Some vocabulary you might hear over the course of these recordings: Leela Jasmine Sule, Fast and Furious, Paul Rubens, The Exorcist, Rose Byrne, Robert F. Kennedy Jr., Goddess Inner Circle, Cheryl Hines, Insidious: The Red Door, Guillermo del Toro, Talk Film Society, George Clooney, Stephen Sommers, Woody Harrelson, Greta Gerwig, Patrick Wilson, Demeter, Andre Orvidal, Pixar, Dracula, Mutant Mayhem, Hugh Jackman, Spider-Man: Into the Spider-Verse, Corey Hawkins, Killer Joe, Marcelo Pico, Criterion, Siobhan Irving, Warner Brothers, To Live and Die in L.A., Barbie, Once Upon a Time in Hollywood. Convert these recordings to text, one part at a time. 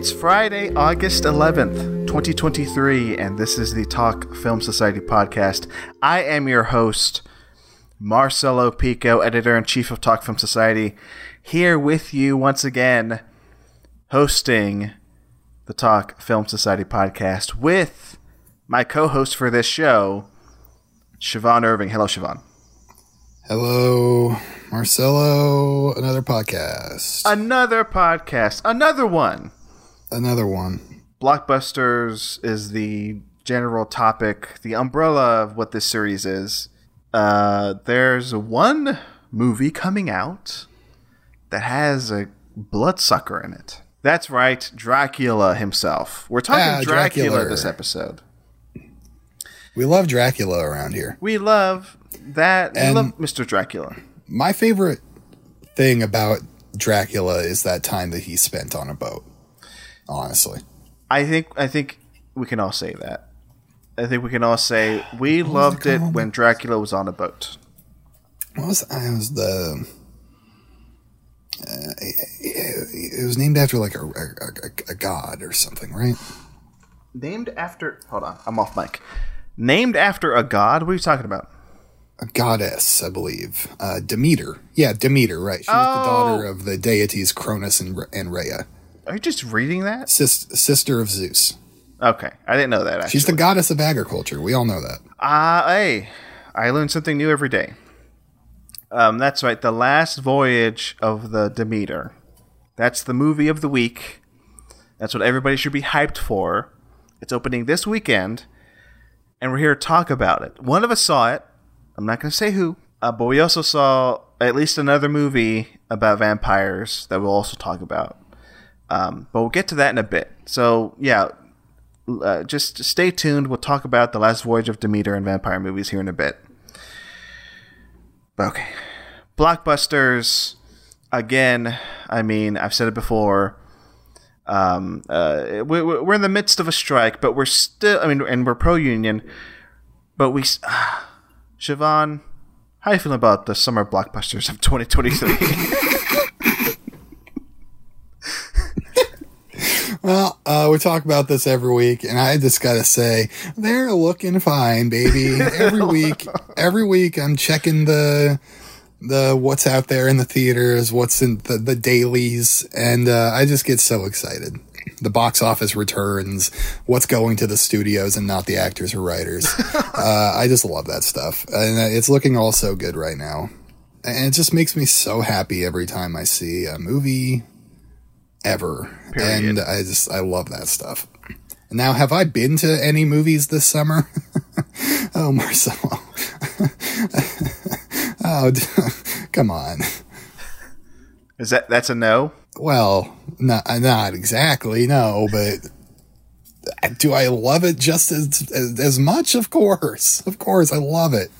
It's Friday, August 11th, 2023, and this is the Talk Film Society podcast. I am your host, Marcelo Pico, editor-in-chief of Talk Film Society, here with you once again, hosting the Talk Film Society podcast with my co-host for this show, Siobhan Irving. Hello, Siobhan. Hello, Marcelo. Another podcast. Another one. Blockbusters is the general topic, the umbrella of what this series is. There's one movie coming out that has a bloodsucker in it. That's right, Dracula himself. We're talking Dracula this episode. We love Dracula around here. We love that. And we love Mr. Dracula. My favorite thing about Dracula is that time that he spent on a boat. Honestly, I think we can all say that. I think we can all say we loved it when Dracula was on a boat. It was named after like a god or something, right? Hold on, I'm off mic. Named after a god? What are you talking about? A goddess, I believe. Demeter. Yeah, Demeter, right. She was the daughter of the deities Cronus and Rhea. Are you just reading that? Sister of Zeus. Okay, I didn't know that, actually. She's the goddess of agriculture. We all know that. Hey, I learn something new every day. That's right, The Last Voyage of the Demeter. That's the movie of the week. That's what everybody should be hyped for. It's opening this weekend, and we're here to talk about it. One of us saw it. I'm not going to say who, but we also saw at least another movie about vampires that we'll also talk about. But we'll get to that in a bit. So, yeah, just stay tuned. We'll talk about The Last Voyage of Demeter and vampire movies here in a bit. Okay. Blockbusters, again, I mean, I've said it before. We're in the midst of a strike, but we're still, and we're pro-union, but we... Siobhan, how are you feeling about the summer blockbusters of 2023? Well, we talk about this every week, and I just got to say, they're looking fine, baby. Every week I'm checking the what's out there in the theaters, what's in the dailies, and I just get so excited. The box office returns, what's going to the studios and not the actors or writers. I just love that stuff. And it's looking all so good right now. And it just makes me so happy every time I see a movie ever. Period. And I love that stuff. Now, have I been to any movies this summer? Oh, Marcelo. Oh, come on. Is that's a no? Well, not exactly, no, but do I love it just as much? Of course. Of course, I love it.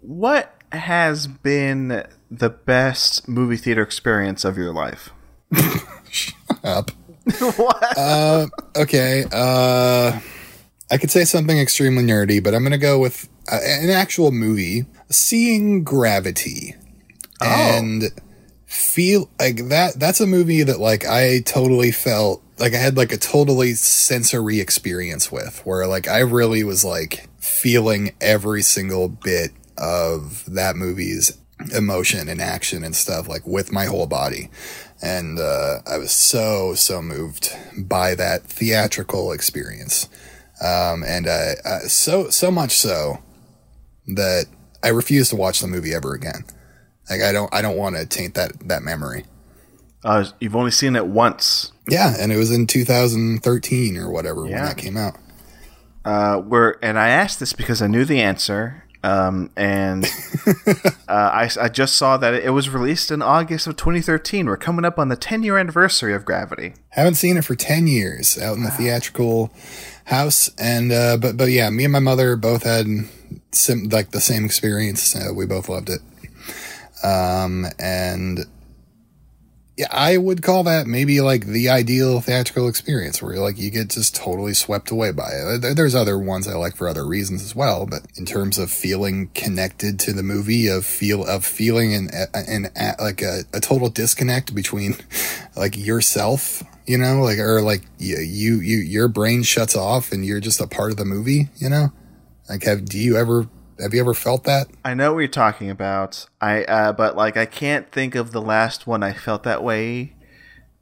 What has been the best movie theater experience of your life? Shut up. What? Okay. I could say something extremely nerdy, but I'm going to go with an actual movie. Seeing Gravity. Oh. And... feel like that's a movie that like I totally felt like I had like a totally sensory experience with, where like I really was like feeling every single bit of that movie's emotion and action and stuff, like with my whole body. And I was so moved by that theatrical experience, and I so much so that I refused to watch the movie ever again. Like I don't want to taint that memory. You've only seen it once. Yeah, and it was in 2013 or whatever when that came out. And I asked this because I knew the answer, and I just saw that it was released in August of 2013. We're coming up on the 10-year anniversary of Gravity. Haven't seen it for 10 years out in the theatrical house, and but yeah, me and my mother both had the same experience. We both loved it. And yeah, I would call that maybe like the ideal theatrical experience, where like you get just totally swept away by it. There's other ones I like for other reasons as well, but in terms of feeling connected to the movie, feeling an like a total disconnect between like yourself, you know, like, or like your brain shuts off and you're just a part of the movie, you know? Like, have you ever felt that? I know what you're talking about. But like, I can't think of the last one I felt that way.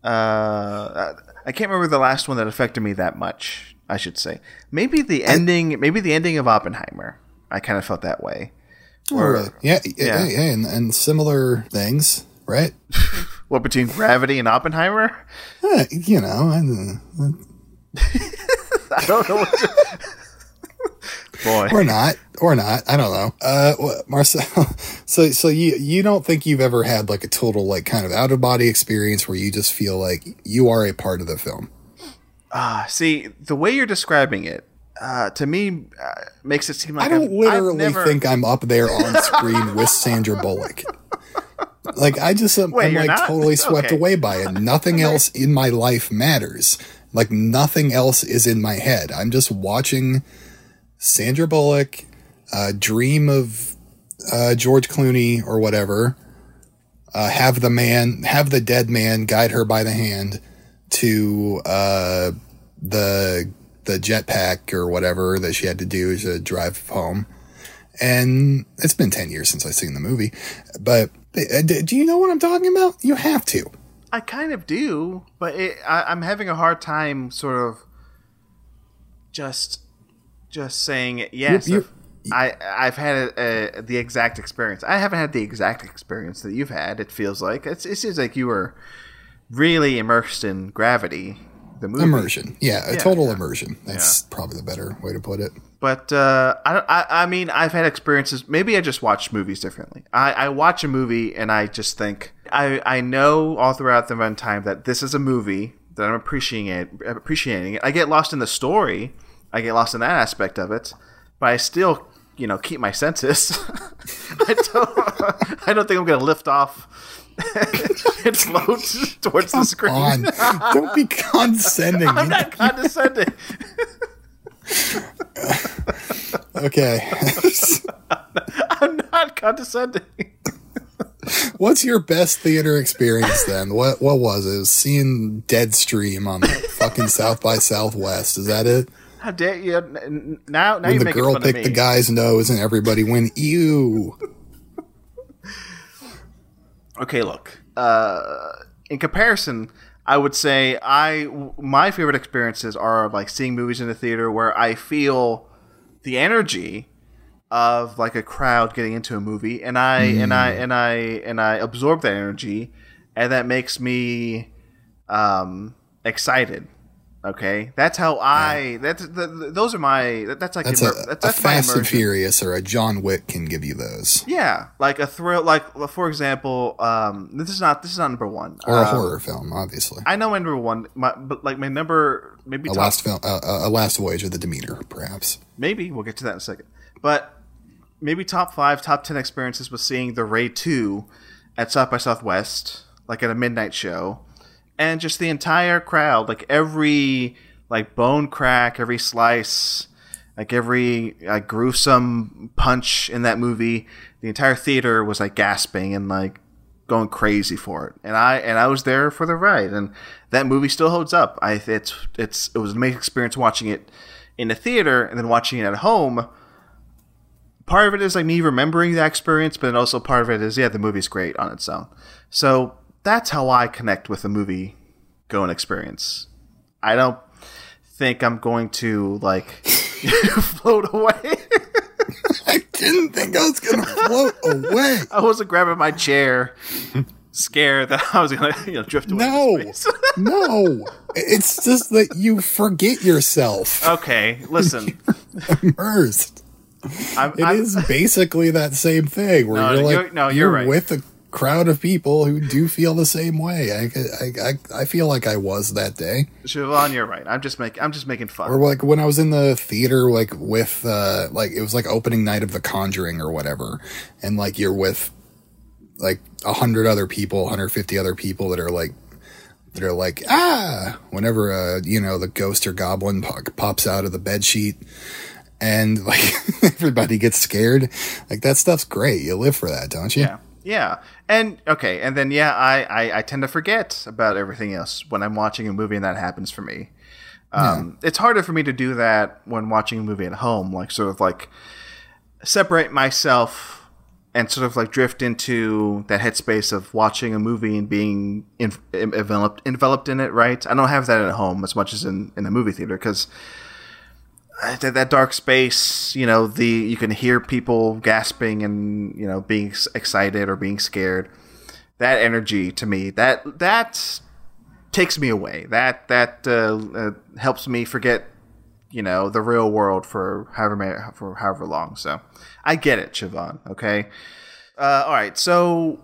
I can't remember the last one that affected me that much, I should say. Maybe the ending of Oppenheimer. I kind of felt that way. Or, yeah. And similar things, right? What, between Gravity and Oppenheimer? You know, I don't know what to... Boy. Or not. I don't know. Marcel, so you don't think you've ever had like a total like kind of out of body experience where you just feel like you are a part of the film? See, the way you're describing it, to me, makes it seem like I don't think I'm up there on screen with Sandra Bullock. Like, I just am like not? Totally swept away by it. Nothing else in my life matters. Like, nothing else is in my head. I'm just watching Sandra Bullock, dream of George Clooney or whatever, have the dead man guide her by the hand to the jetpack or whatever that she had to do to drive home. And it's been 10 years since I've seen the movie, but do you know what I'm talking about? You have to. I kind of do, but I'm having a hard time sort of just saying yes. I've had the exact experience. I haven't had the exact experience that you've had. It feels like it seems like you were really immersed in Gravity, the movie. Immersion, total immersion. That's probably the better way to put it. But I mean, I've had experiences. Maybe I just watch movies differently. I watch a movie and I just think I know all throughout the runtime that this is a movie that I'm appreciating it. I get lost in the story. I get lost in that aspect of it, but I still, you know, keep my senses. I don't think I'm going to lift off and float towards the screen. Don't be condescending. I'm not condescending. Okay. I'm not condescending. What's your best theater experience then? What was it? It was seeing Deadstream on the fucking South by Southwest. Is that it? How dare you? Now you're making fun of me. When the girl picked the guy's nose and everybody went, ew. Okay, look. In comparison, I would say my favorite experiences are like seeing movies in a theater where I feel the energy of like a crowd getting into a movie, and I absorb that energy, and that makes me excited. Okay, that's how that's my Fast and Furious or a John Wick can give you those. Yeah, like a thrill. Like, for example, this is not number one, or a horror film. Obviously, I know my number one, my number maybe a Last Voyage of the Demeter, perhaps. Maybe we'll get to that in a second. But maybe top 5, top 10 experiences was seeing The Raid 2 at South by Southwest, like at a midnight show. And just the entire crowd, like every like bone crack, every slice, like every like gruesome punch in that movie, the entire theater was like gasping and like going crazy for it. And I was there for the ride, and that movie still holds up. It was an amazing experience watching it in the theater and then watching it at home. Part of it is like me remembering that experience, but also part of it is the movie's great on its own. So. That's how I connect with a movie going experience. I don't think I'm going to like float away. I didn't think I was going to float away. I wasn't grabbing my chair, scared that I was going to drift away. No, it's just that you forget yourself. Okay, listen. You're immersed. It is basically that same thing where you're right. With a crowd of people who do feel the same way. I feel like I was that day. Siobhan, you're right. I'm just making fun. Or like when I was in the theater, like with like it was like opening night of The Conjuring or whatever, and like you're with like 100 other people, 150 other people that are like whenever the ghost or goblin pops out of the bed sheet. And like everybody gets scared. Like that stuff's great. You live for that, don't you? Yeah. Yeah. And okay. And then, yeah, I tend to forget about everything else when I'm watching a movie, and that happens for me. It's harder for me to do that when watching a movie at home, like sort of like separate myself and sort of like drift into that headspace of watching a movie and being enveloped in it. Right. I don't have that at home as much as in a movie theater, because that dark space, you know, you can hear people gasping and, you know, being excited or being scared. That energy to me, that takes me away. That helps me forget, you know, the real world for however long. So I get it, Siobhan. Okay. All right. So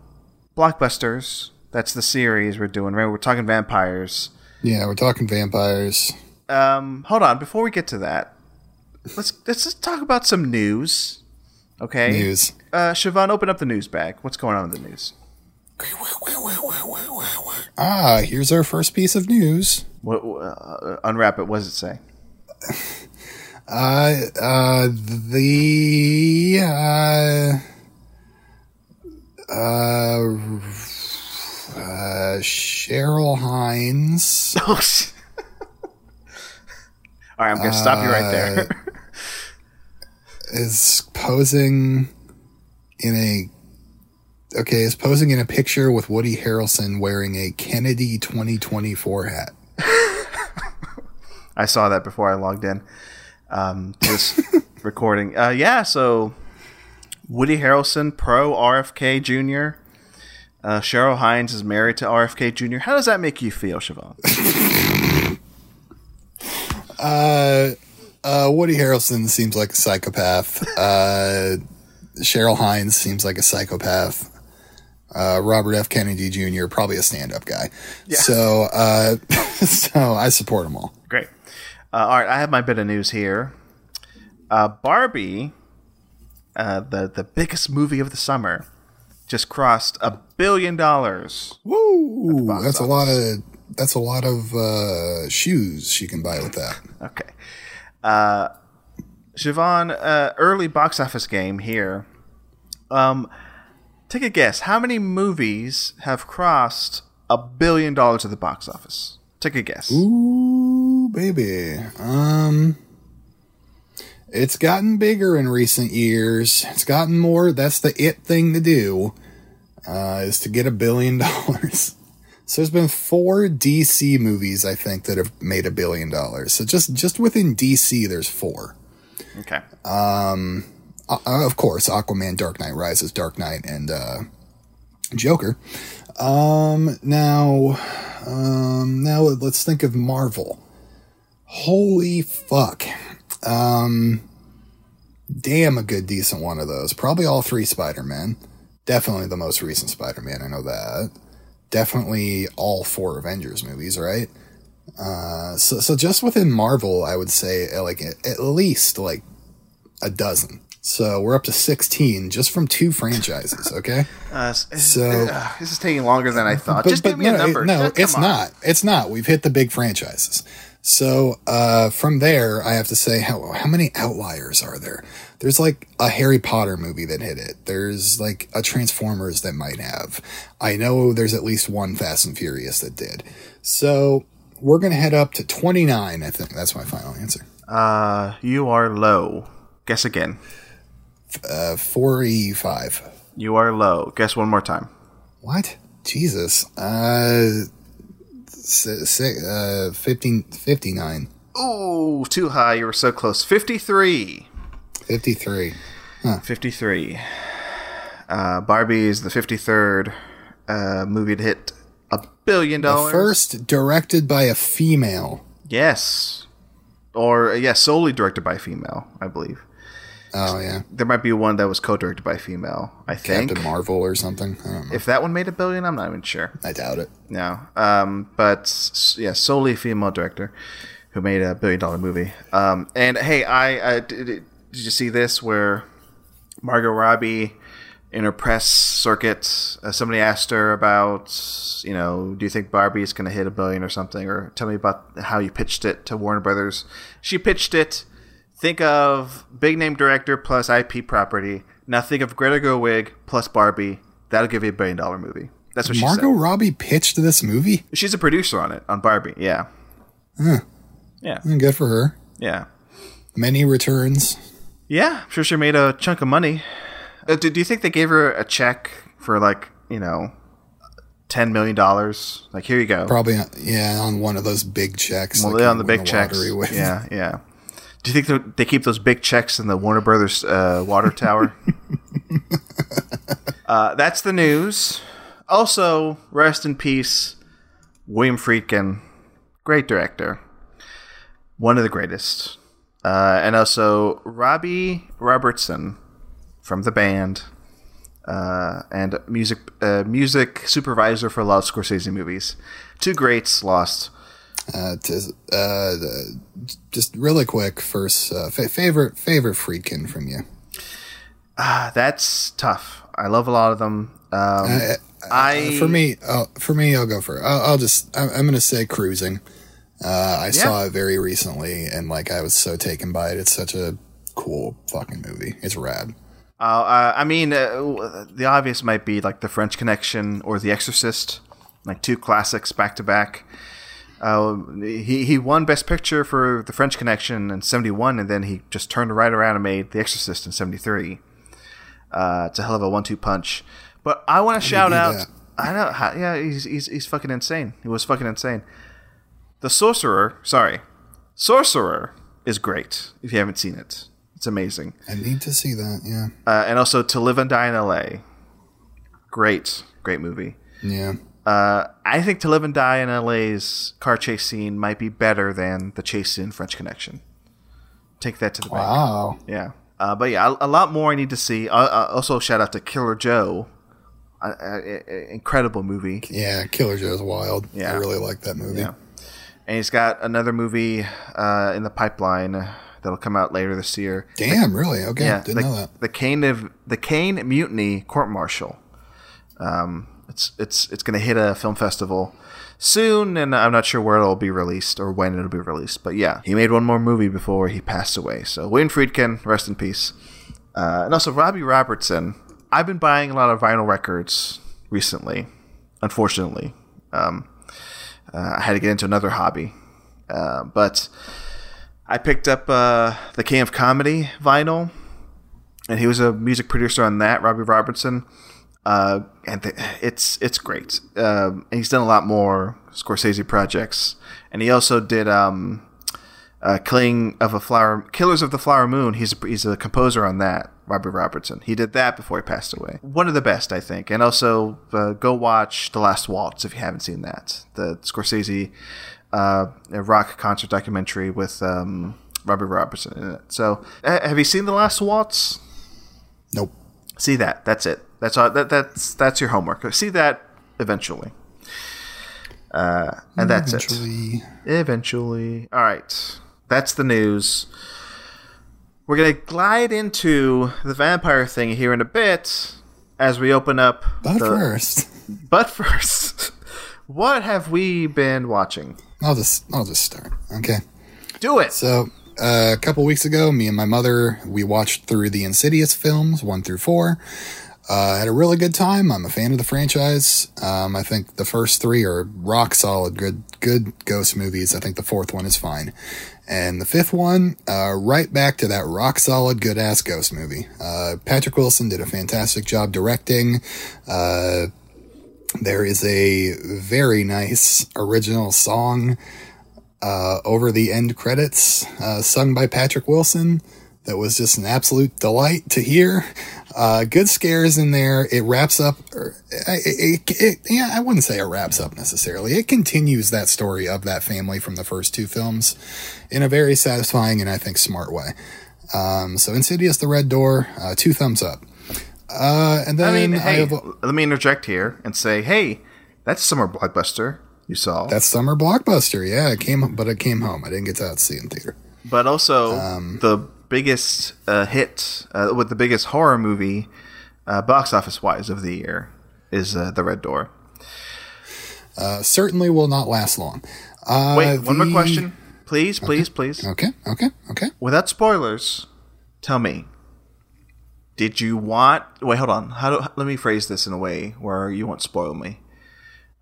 Blockbusters, that's the series we're doing. Remember, we're talking vampires. Yeah, we're talking vampires. Hold on. Before we get to that, let's just talk about some news, okay? News. Siobhan, open up the news bag. What's going on in the news? Ah, here's our first piece of news. Unwrap it. What does it say? Cheryl Hines. Oh, shit. All right, I'm going to stop you right there. Is posing in a picture with Woody Harrelson wearing a Kennedy 2024 hat. I saw that before I logged in to this recording. So Woody Harrelson, pro RFK Jr. Cheryl Hines is married to RFK Jr. How does that make you feel, Siobhan? Woody Harrelson seems like a psychopath. Cheryl Hines seems like a psychopath. Robert F. Kennedy Jr., probably a stand-up guy. Yeah. So I support them all. Great. All right, I have my bit of news here. Barbie, the biggest movie of the summer, just crossed $1 billion. Woo! That's a lot of. That's a lot of shoes she can buy with that. Okay. Siobhan, early box office game here. Take a guess. How many movies have crossed $1 billion at the box office? Take a guess. Ooh, baby. It's gotten bigger in recent years. It's gotten more. That's the it thing to do, is to get $1 billion. So there's been 4 DC movies, I think, that have made $1 billion. So just within DC, there's 4. Okay. Of course, Aquaman, Dark Knight Rises, Dark Knight, and Joker. Now let's think of Marvel. Holy fuck. Damn, a good, decent one of those. Probably all 3 Spider-Man. Definitely the most recent Spider-Man, I know that. Definitely all 4 Avengers movies, right? So just within Marvel, I would say like at least like a dozen. So we're up to 16 just from 2 franchises. Okay. This is taking longer than I thought. Give me a number. No, it's not. It's not. We've hit the big franchises. So from there, I have to say, how many outliers are there? There's like a Harry Potter movie that hit it. There's like a Transformers that might have. I know there's at least one Fast and Furious that did. So we're going to head up to 29, I think. That's my final answer. You are low. Guess again. 45. You are low. Guess one more time. What? Jesus. 59. Oh, too high. You were so close. 53. Huh. 53. Barbie is the 53rd movie to hit $1 billion. The first directed by a female. Yes. Or, yes, solely directed by a female, I believe. Oh, yeah. There might be one that was co-directed by a female, I think. Captain Marvel or something. I don't know. If that one made $1 billion, I'm not even sure. I doubt it. No. But, yeah, solely a female director who made $1 billion movie. And, hey, did you see this where Margot Robbie in her press circuit, somebody asked her about, you know, do you think Barbie is going to hit $1 billion or something? Or tell me about how you pitched it to Warner Brothers. She pitched it. Think of big name director plus IP property. Now think of Greta Gerwig plus Barbie. That'll give you a $1 billion movie. That's what she said. Margot Robbie pitched this movie? She's a producer on it, on Barbie, yeah. Yeah. Good for her. Yeah. Many returns. Yeah, I'm sure she made a chunk of money. Do you think they gave her a check for, like, you know, $10 million? Like, here you go. Probably, on one of those big checks. Well, on the big checks. Yeah, yeah. Do you think they keep those big checks in the Warner Brothers water tower? That's the news. Also, rest in peace, William Friedkin. Great director. One of the greatest. And also, Robbie Robertson from the band and music supervisor for a lot of Scorsese movies. Two greats lost. Just really quick, first, favorite Friedkin from you? That's tough. I love a lot of them. For me, I'll go for it. I'm going to say Cruising. I saw it very recently, and like I was so taken by it. It's such a cool fucking movie. It's rad. The obvious might be like The French Connection or The Exorcist, like two classics back to back. He won Best Picture for The French Connection in 1971, and then he just turned right around and made The Exorcist in 1973. It's a hell of a 1-2 punch. But I want to shout out. That? I know. He's fucking insane. He was fucking insane. The Sorcerer is great. If you haven't seen it, it's amazing. I need to see that. Yeah. And also To Live and Die in L.A. Great movie. Yeah. I think To Live and Die in L.A.'s car chase scene might be better than the chase scene in French Connection. Take that to the bank. Wow. Yeah. But yeah, a lot more I need to see. Also, shout out to Killer Joe. Incredible movie. Yeah, Killer Joe's wild. Yeah. I really like that movie. Yeah. And he's got another movie in the pipeline that'll come out later this year. Damn, really? Okay, yeah, didn't know that. The Kane Mutiny Court Martial. It's going to hit a film festival soon, and I'm not sure where it'll be released or when it'll be released. But yeah, he made one more movie before he passed away. So William Friedkin, rest in peace. And also Robbie Robertson. I've been buying a lot of vinyl records recently, unfortunately. I had to get into another hobby. But I picked up the King of Comedy vinyl, and he was a music producer on that, Robbie Robertson. It's great. And he's done a lot more Scorsese projects. And he also did Killers of the Flower Moon. He's a composer on that, Robbie Robertson. He did that before he passed away. One of the best, I think. And also, go watch The Last Waltz if you haven't seen that. The Scorsese rock concert documentary with Robbie Robertson in it. So, have you seen The Last Waltz? Nope. See that. That's it. That's all. That's your homework. See that eventually. And that's it. Eventually. All right. That's the news. We're going to glide into the vampire thing here in a bit as we open up. But first, what have we been watching? I'll just start. Okay. Do it. So a couple weeks ago, me and my mother, we watched through the Insidious films 1 through 4. Had a really good time. I'm a fan of the franchise. I think the first 3 are rock solid, good ghost movies. I think the 4th one is fine. And the 5th one, right back to that rock solid, good ass ghost movie. Patrick Wilson did a fantastic job directing. There is a very nice original song, over the end credits, sung by Patrick Wilson. That was just an absolute delight to hear. Good scares in there. It wraps up. I wouldn't say it wraps up necessarily. It continues that story of that family from the first 2 films in a very satisfying and I think smart way. So Insidious, The Red Door, 2 thumbs up. And then let me interject here and say, hey, that's Summer Blockbuster you saw. That's Summer Blockbuster. Yeah, it came home. I didn't get to see it in theater. But also the biggest hit with the biggest horror movie box office wise of the year is The Red Door. Certainly will not last long. Wait, one more question. Please. Okay. Without spoilers, tell me, Did you want... Wait, hold on. Let me phrase this in a way where you won't spoil me.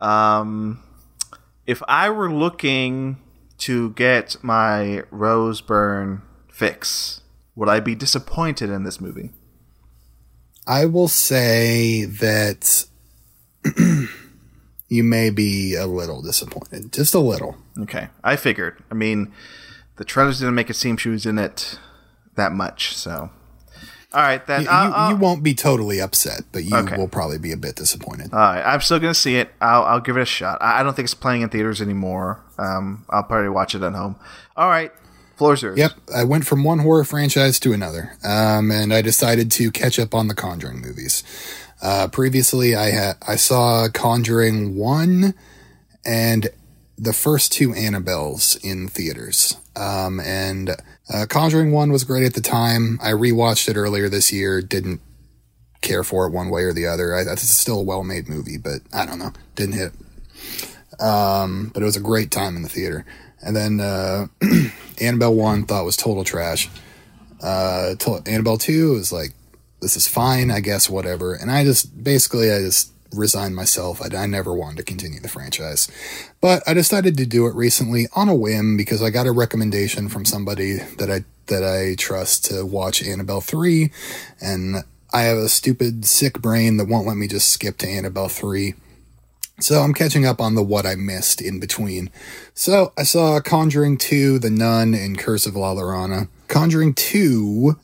If I were looking to get my Rose Byrne fix, would I be disappointed in this movie? I will say that you may be a little disappointed. Just a little. Okay. I figured. I mean, the trailers didn't make it seem she was in it that much, so... All right, that you won't be totally upset, but you will probably be a bit disappointed. All right, I'm still going to see it. I'll give it a shot. I don't think it's playing in theaters anymore. I'll probably watch it at home. All right, floor's yours. Yep, I went from one horror franchise to another, and I decided to catch up on the Conjuring movies. Previously, I saw Conjuring 1 and the first two Annabelles in theaters, Conjuring 1 was great at the time. I rewatched it earlier this year. Didn't care for it one way or the other. It's still a well-made movie, but I don't know. Didn't hit. But it was a great time in the theater. And then Annabelle 1 thought was total trash. Annabelle 2 was like, this is fine, I guess, whatever. And I just resigned myself. I never wanted to continue the franchise. But I decided to do it recently on a whim because I got a recommendation from somebody that I trust to watch Annabelle 3, and I have a stupid, sick brain that won't let me just skip to Annabelle 3. So I'm catching up on what I missed in between. So I saw Conjuring 2, The Nun, and Curse of La Llorona. Conjuring 2,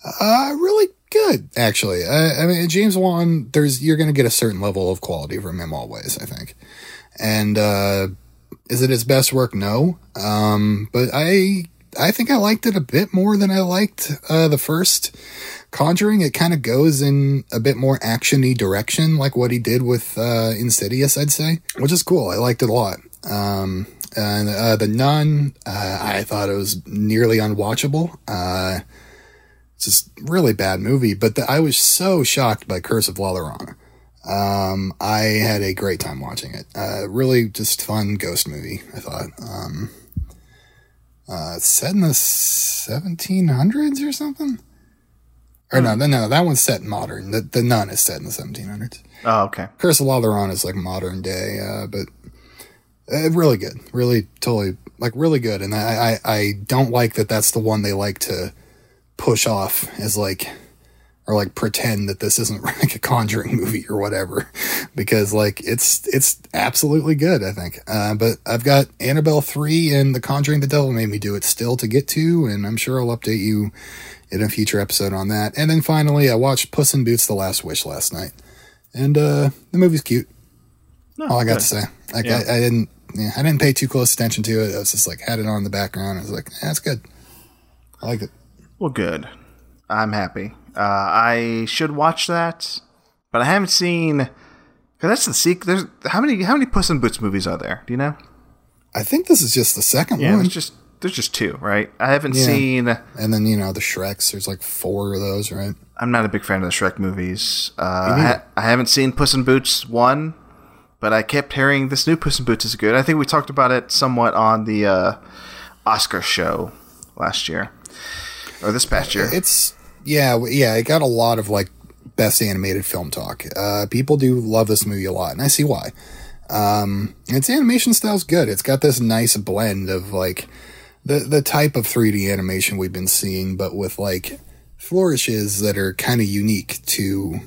really good, actually. I mean, James Wan, you're going to get a certain level of quality from him always, I think. And is it his best work? No. But I think I liked it a bit more than I liked the first Conjuring. It kind of goes in a bit more action-y direction, like what he did with Insidious, I'd say, which is cool. I liked it a lot. And The Nun, I thought it was nearly unwatchable. It's just really bad movie, but I was so shocked by Curse of La Llorona. I had a great time watching it. Really just fun ghost movie, I thought. Set in the 1700s or something? Or no, that one's set modern. The Nun is set in the 1700s. Oh, okay. Curse of La Llorona is like modern day, but really good. Really, totally, like really good. And I don't like that that's the one they like to push off as like, or like pretend that this isn't like a Conjuring movie or whatever, because like it's absolutely good, I think. But I've got Annabelle 3 and The Conjuring: The Devil Made Me Do It still to get to, and I'm sure I'll update you in a future episode on that. And then finally, I watched Puss in Boots: The Last Wish last night, and the movie's cute. No, all I got to say, like yeah. I didn't pay too close attention to it. I was just like had it on in the background. I was like, that's good. I liked it. Well, good. I'm happy. I should watch that, but I haven't seen. Cause that's the sequel. How many Puss in Boots movies are there? Do you know? I think this is just the second one. There's just two, right? I haven't seen. And then the Shreks. There's like 4 of those, right? I'm not a big fan of the Shrek movies. I haven't seen Puss in Boots 1, but I kept hearing this new Puss in Boots is good. I think we talked about it somewhat on the Oscar show last year. Or this past year. It got a lot of like best animated film talk. People do love this movie a lot, and I see why. Its animation style's good. It's got this nice blend of like the type of 3D animation we've been seeing, but with like flourishes that are kind of unique to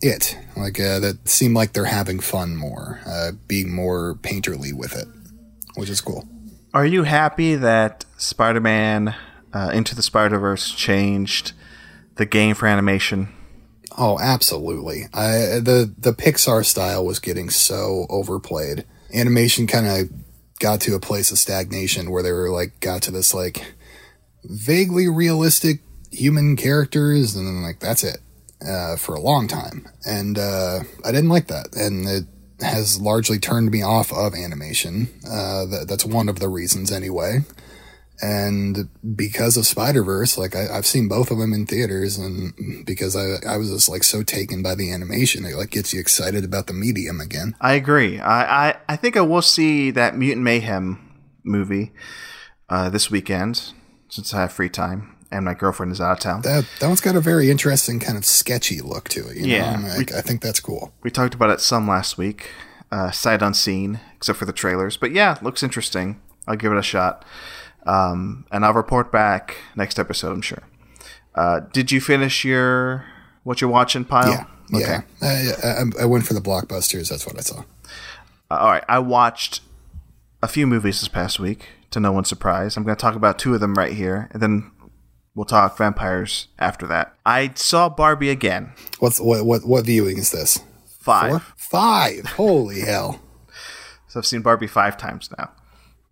it. Like that seem like they're having fun more, being more painterly with it, which is cool. Are you happy that Spider-Man Into the Spider-Verse changed the game for animation? Oh, absolutely. The Pixar style was getting so overplayed. Animation kind of got to a place of stagnation where they were like, got to this like vaguely realistic human characters, and then like that's it for a long time. And I didn't like that, and it has largely turned me off of animation. That's one of the reasons anyway. And because of Spider-Verse, like I've seen both of them in theaters, and because I was just like so taken by the animation, it like gets you excited about the medium again. I agree. I think I will see that Mutant Mayhem movie this weekend since I have free time. and my girlfriend is out of town. That one's got a very interesting kind of sketchy look to it. You know? I think that's cool. We talked about it some last week, sight unseen, except for the trailers. But yeah, looks interesting. I'll give it a shot. And I'll report back next episode, I'm sure. Did you finish your what you're watching pile? Yeah. Okay. I went for the blockbusters. That's what I saw. All right. I watched a few movies this past week, to no one's surprise. I'm going to talk about two of them right here, and then we'll talk vampires after that. I saw Barbie again. What viewing is this? 5. 4? 5. Holy hell. So I've seen Barbie 5 times now.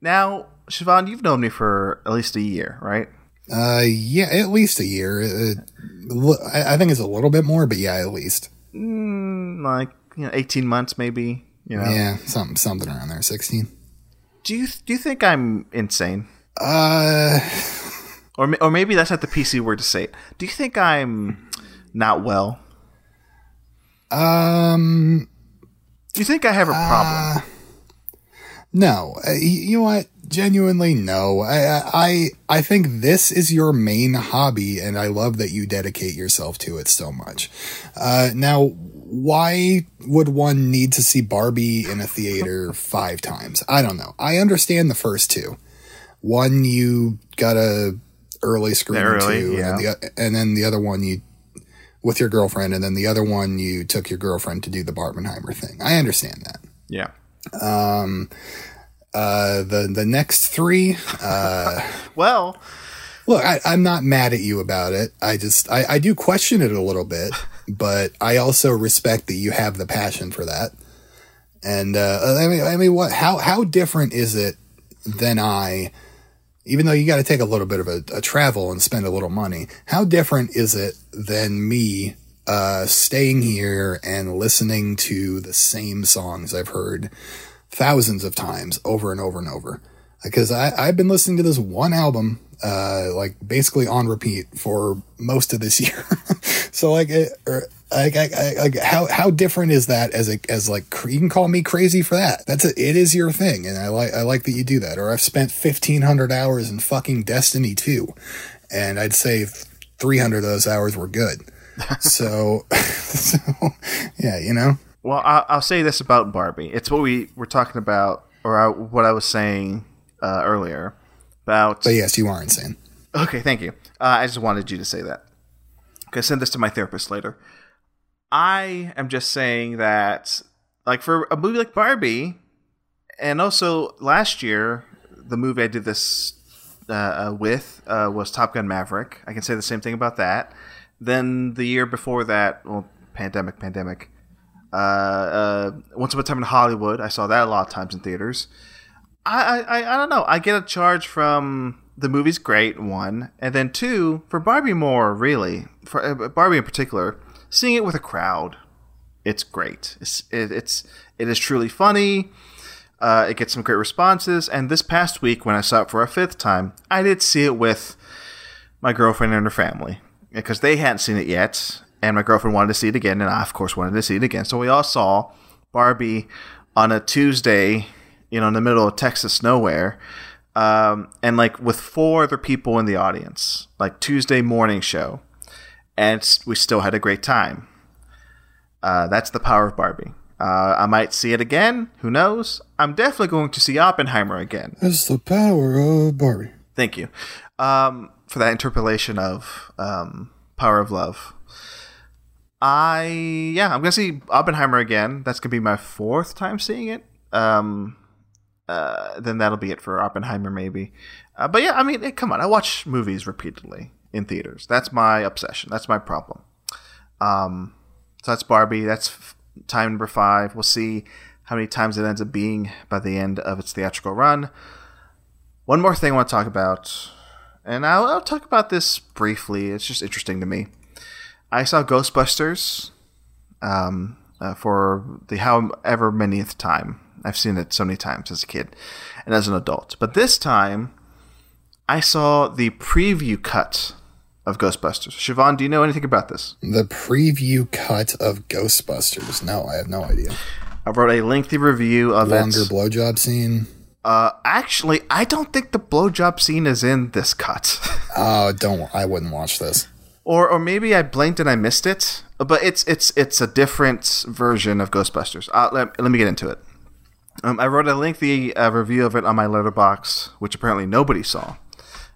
Now, Siobhan, you've known me for at least a year, right? Yeah, at least a year. I think it's a little bit more, but yeah, at least 18 months, maybe. You know, yeah, something around there, 16. Do you think I'm insane? Or maybe that's not the PC word to say it. Do you think I'm not well? Do you think I have a problem? No, you know what? Genuinely, no. I think this is your main hobby, and I love that you dedicate yourself to it so much. Now, why would one need to see Barbie in a theater 5 times? I don't know. I understand the first two. One, you got a early screening to, yeah. and then the other one you with your girlfriend, and then the other one you took your girlfriend to do the Barbenheimer thing. I understand that. Yeah. The next 3, well, look, I'm not mad at you about it. I do question it a little bit, but I also respect that you have the passion for that. And, I mean, how different is it than even though you got to take a little bit of a travel and spend a little money, how different is it than me, staying here and listening to the same songs I've heard thousands of times over and over and over? Because I've been listening to this one album like basically on repeat for most of this year. So how different is that as you can call me crazy for that. That's it is your thing, and I like that you do that. Or I've spent 1,500 hours in fucking Destiny 2, and I'd say 300 of those hours were good. So yeah, you know. Well, I'll say this about Barbie. It's what we were talking about, what I was saying earlier about... But yes, you are insane. Okay, thank you. I just wanted you to say that. Okay, send this to my therapist later. I am just saying that, like, for a movie like Barbie, and also last year, the movie I did this with was Top Gun Maverick. I can say the same thing about that. Then the year before that, well, pandemic... Once Upon a Time in Hollywood, I saw that a lot of times in theaters. I don't know. I get a charge from the movie's great, 1, and then 2 for Barbie more, really. For Barbie in particular, seeing it with a crowd, it's great. It is truly funny. It gets some great responses. And this past week, when I saw it for a 5th time, I did see it with my girlfriend and her family because they hadn't seen it yet. And my girlfriend wanted to see it again, and I, of course, wanted to see it again. So we all saw Barbie on a Tuesday, in the middle of Texas nowhere, and like with 4 other people in the audience, like Tuesday morning show, and we still had a great time. That's the power of Barbie. I might see it again. Who knows? I'm definitely going to see Oppenheimer again. That's the power of Barbie. Thank you for that interpolation of power of love. I'm going to see Oppenheimer again. That's going to be my 4th time seeing it. Then that'll be it for Oppenheimer, maybe. But yeah, I mean, come on. I watch movies repeatedly in theaters. That's my obsession. That's my problem. So that's Barbie. That's time number 5. We'll see how many times it ends up being by the end of its theatrical run. One more thing I want to talk about, and I'll talk about this briefly. It's just interesting to me. I saw Ghostbusters for the however manyth time. I've seen it so many times as a kid and as an adult. But this time, I saw the preview cut of Ghostbusters. Siobhan, do you know anything about this? The preview cut of Ghostbusters. No, I have no idea. I wrote a lengthy review of it. Longer blowjob scene. Actually, I don't think the blowjob scene is in this cut. Don't. I wouldn't watch this. Or maybe I blinked and I missed it. But it's a different version of Ghostbusters. Let me get into it. I wrote a lengthy review of it on my Letterboxd, which apparently nobody saw,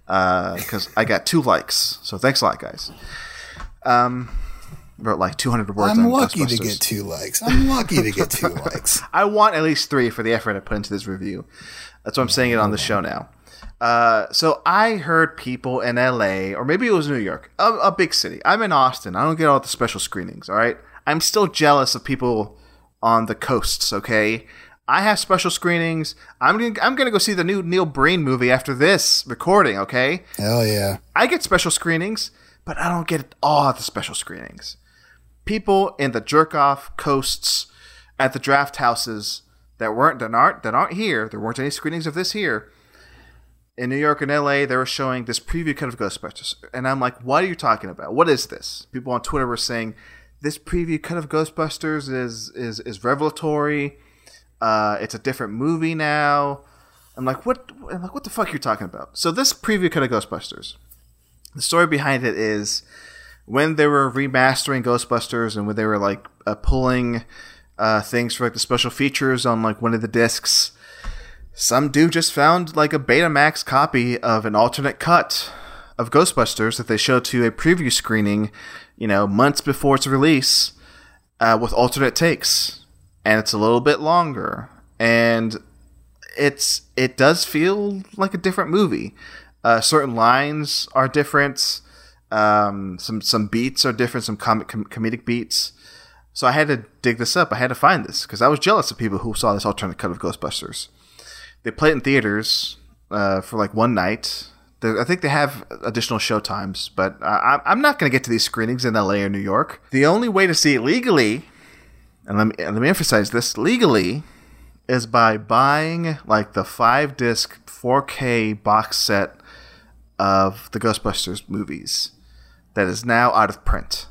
because I got 2 likes. So thanks a lot, guys. Wrote like 200 words. I'm lucky to get 2 likes. I want at least 3 for the effort I put into this review. That's why I'm saying it on the show now. So I heard people in LA, or maybe it was New York, a big city. I'm in Austin. I don't get all the special screenings. All right. I'm still jealous of people on the coasts. Okay. I have special screenings. I'm gonna go see the new Neil Breen movie after this recording. Okay. Hell yeah. I get special screenings, but I don't get all the special screenings. People in the jerk-off coasts at the draft houses that aren't here. There weren't any screenings of this here. In New York and LA, they were showing this preview cut of Ghostbusters. And I'm like, what are you talking about? What is this? People on Twitter were saying, this preview cut of Ghostbusters is revelatory. It's a different movie now. I'm like, what the fuck are you talking about? So this preview cut of Ghostbusters, the story behind it is when they were remastering Ghostbusters and when they were like pulling things for like the special features on like one of the discs, some dude just found like a Betamax copy of an alternate cut of Ghostbusters that they showed to a preview screening, you know, months before its release, with alternate takes, and it's a little bit longer, and it does feel like a different movie. Certain lines are different, some beats are different, some comedic beats. So I had to dig this up. I had to find this because I was jealous of people who saw this alternate cut of Ghostbusters. They play it in theaters for like one night. I think they have additional show times, but I'm not going to get to these screenings in LA or New York. The only way to see it legally, and let me emphasize this, legally, is by buying like the 5-disc 4K box set of the Ghostbusters movies that is now out of print.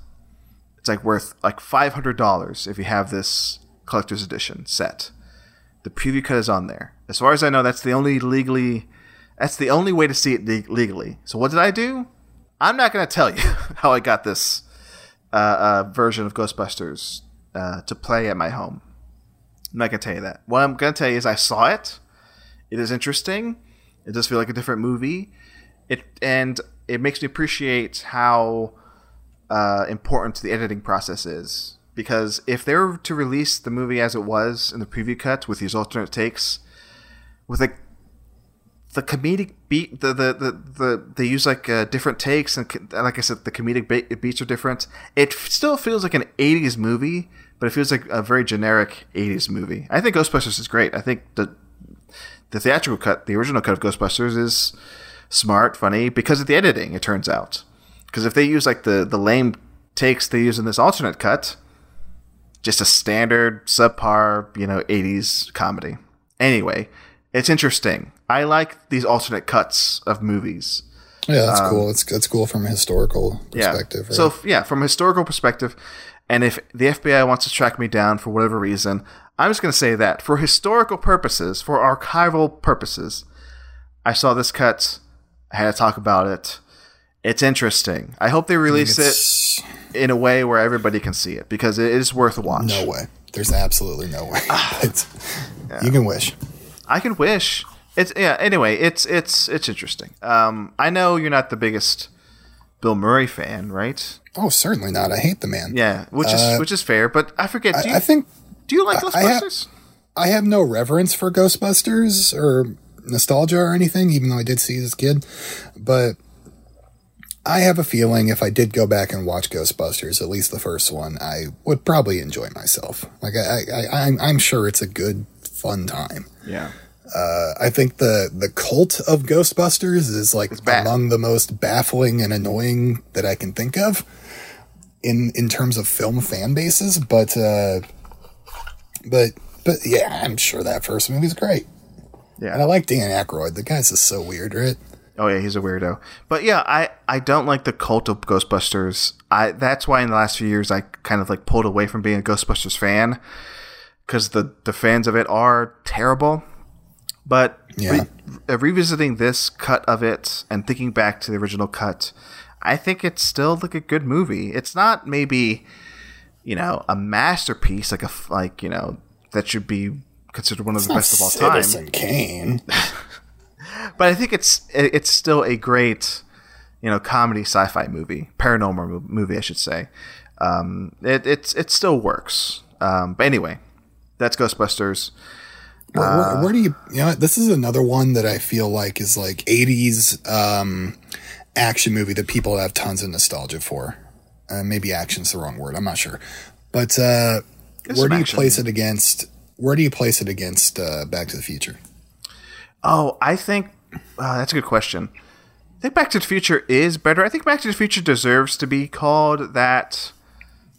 It's like worth like $500 if you have this collector's edition set. The preview cut is on there. As far as I know, that's the only way to see it legally. So what did I do? I'm not going to tell you how I got this version of Ghostbusters to play at my home. I'm not going to tell you that. What I'm going to tell you is I saw it. It is interesting. It does feel like a different movie. It makes me appreciate how important the editing process is. Because if they were to release the movie as it was in the preview cut with these alternate takes, with like the comedic beat, they use like different takes, and like I said, the comedic beats are different. It still feels like an 80s movie, but it feels like a very generic 80s movie. I think Ghostbusters is great. I think the theatrical cut, the original cut of Ghostbusters, is smart, funny because of the editing. It turns out, because if they use like the lame takes they use in this alternate cut, just a standard subpar, you know, 80s comedy. Anyway, it's interesting. I like these alternate cuts of movies. Yeah, that's cool. That's cool from a historical perspective. Yeah. Right? So, yeah, from a historical perspective, and if the FBI wants to track me down for whatever reason, I'm just going to say that for historical purposes, for archival purposes, I saw this cut. I had to talk about it. It's interesting. I hope they release it in a way where everybody can see it, because it is worth a watch. No way. There's absolutely no way. Yeah. You can wish. I can wish. Anyway, it's interesting. I know you're not the biggest Bill Murray fan, right? Oh, certainly not. I hate the man. Yeah, which is fair. But I forget. Do you like Ghostbusters? I have no reverence for Ghostbusters or nostalgia or anything, even though I did see it as a kid, but I have a feeling if I did go back and watch Ghostbusters, at least the first one, I would probably enjoy myself. Like I'm sure it's a good, fun time. Yeah. I think the cult of Ghostbusters is like among the most baffling and annoying that I can think of in terms of film fan bases. But yeah, I'm sure that first movie is great. Yeah. And I like Dan Aykroyd. The guy's just so weird, right? Oh yeah, he's a weirdo. But yeah, I don't like the cult of Ghostbusters. That's why in the last few years I kind of like pulled away from being a Ghostbusters fan, because the fans of it are terrible. But revisiting this cut of it and thinking back to the original cut, I think it's still like a good movie. It's not maybe, you know, a masterpiece like that should be considered one of the best of all time. Citizen Kane. But I think it's still a great, you know, comedy sci-fi movie, paranormal movie, I should say. It still works. But anyway, that's Ghostbusters. Where do you know, this is another one that I feel like is like 80s action movie that people have tons of nostalgia for. Maybe action's the wrong word. I'm not sure. But where do you place it against Back to the Future? Oh, I think that's a good question. I think Back to the Future is better. I think Back to the Future deserves to be called that.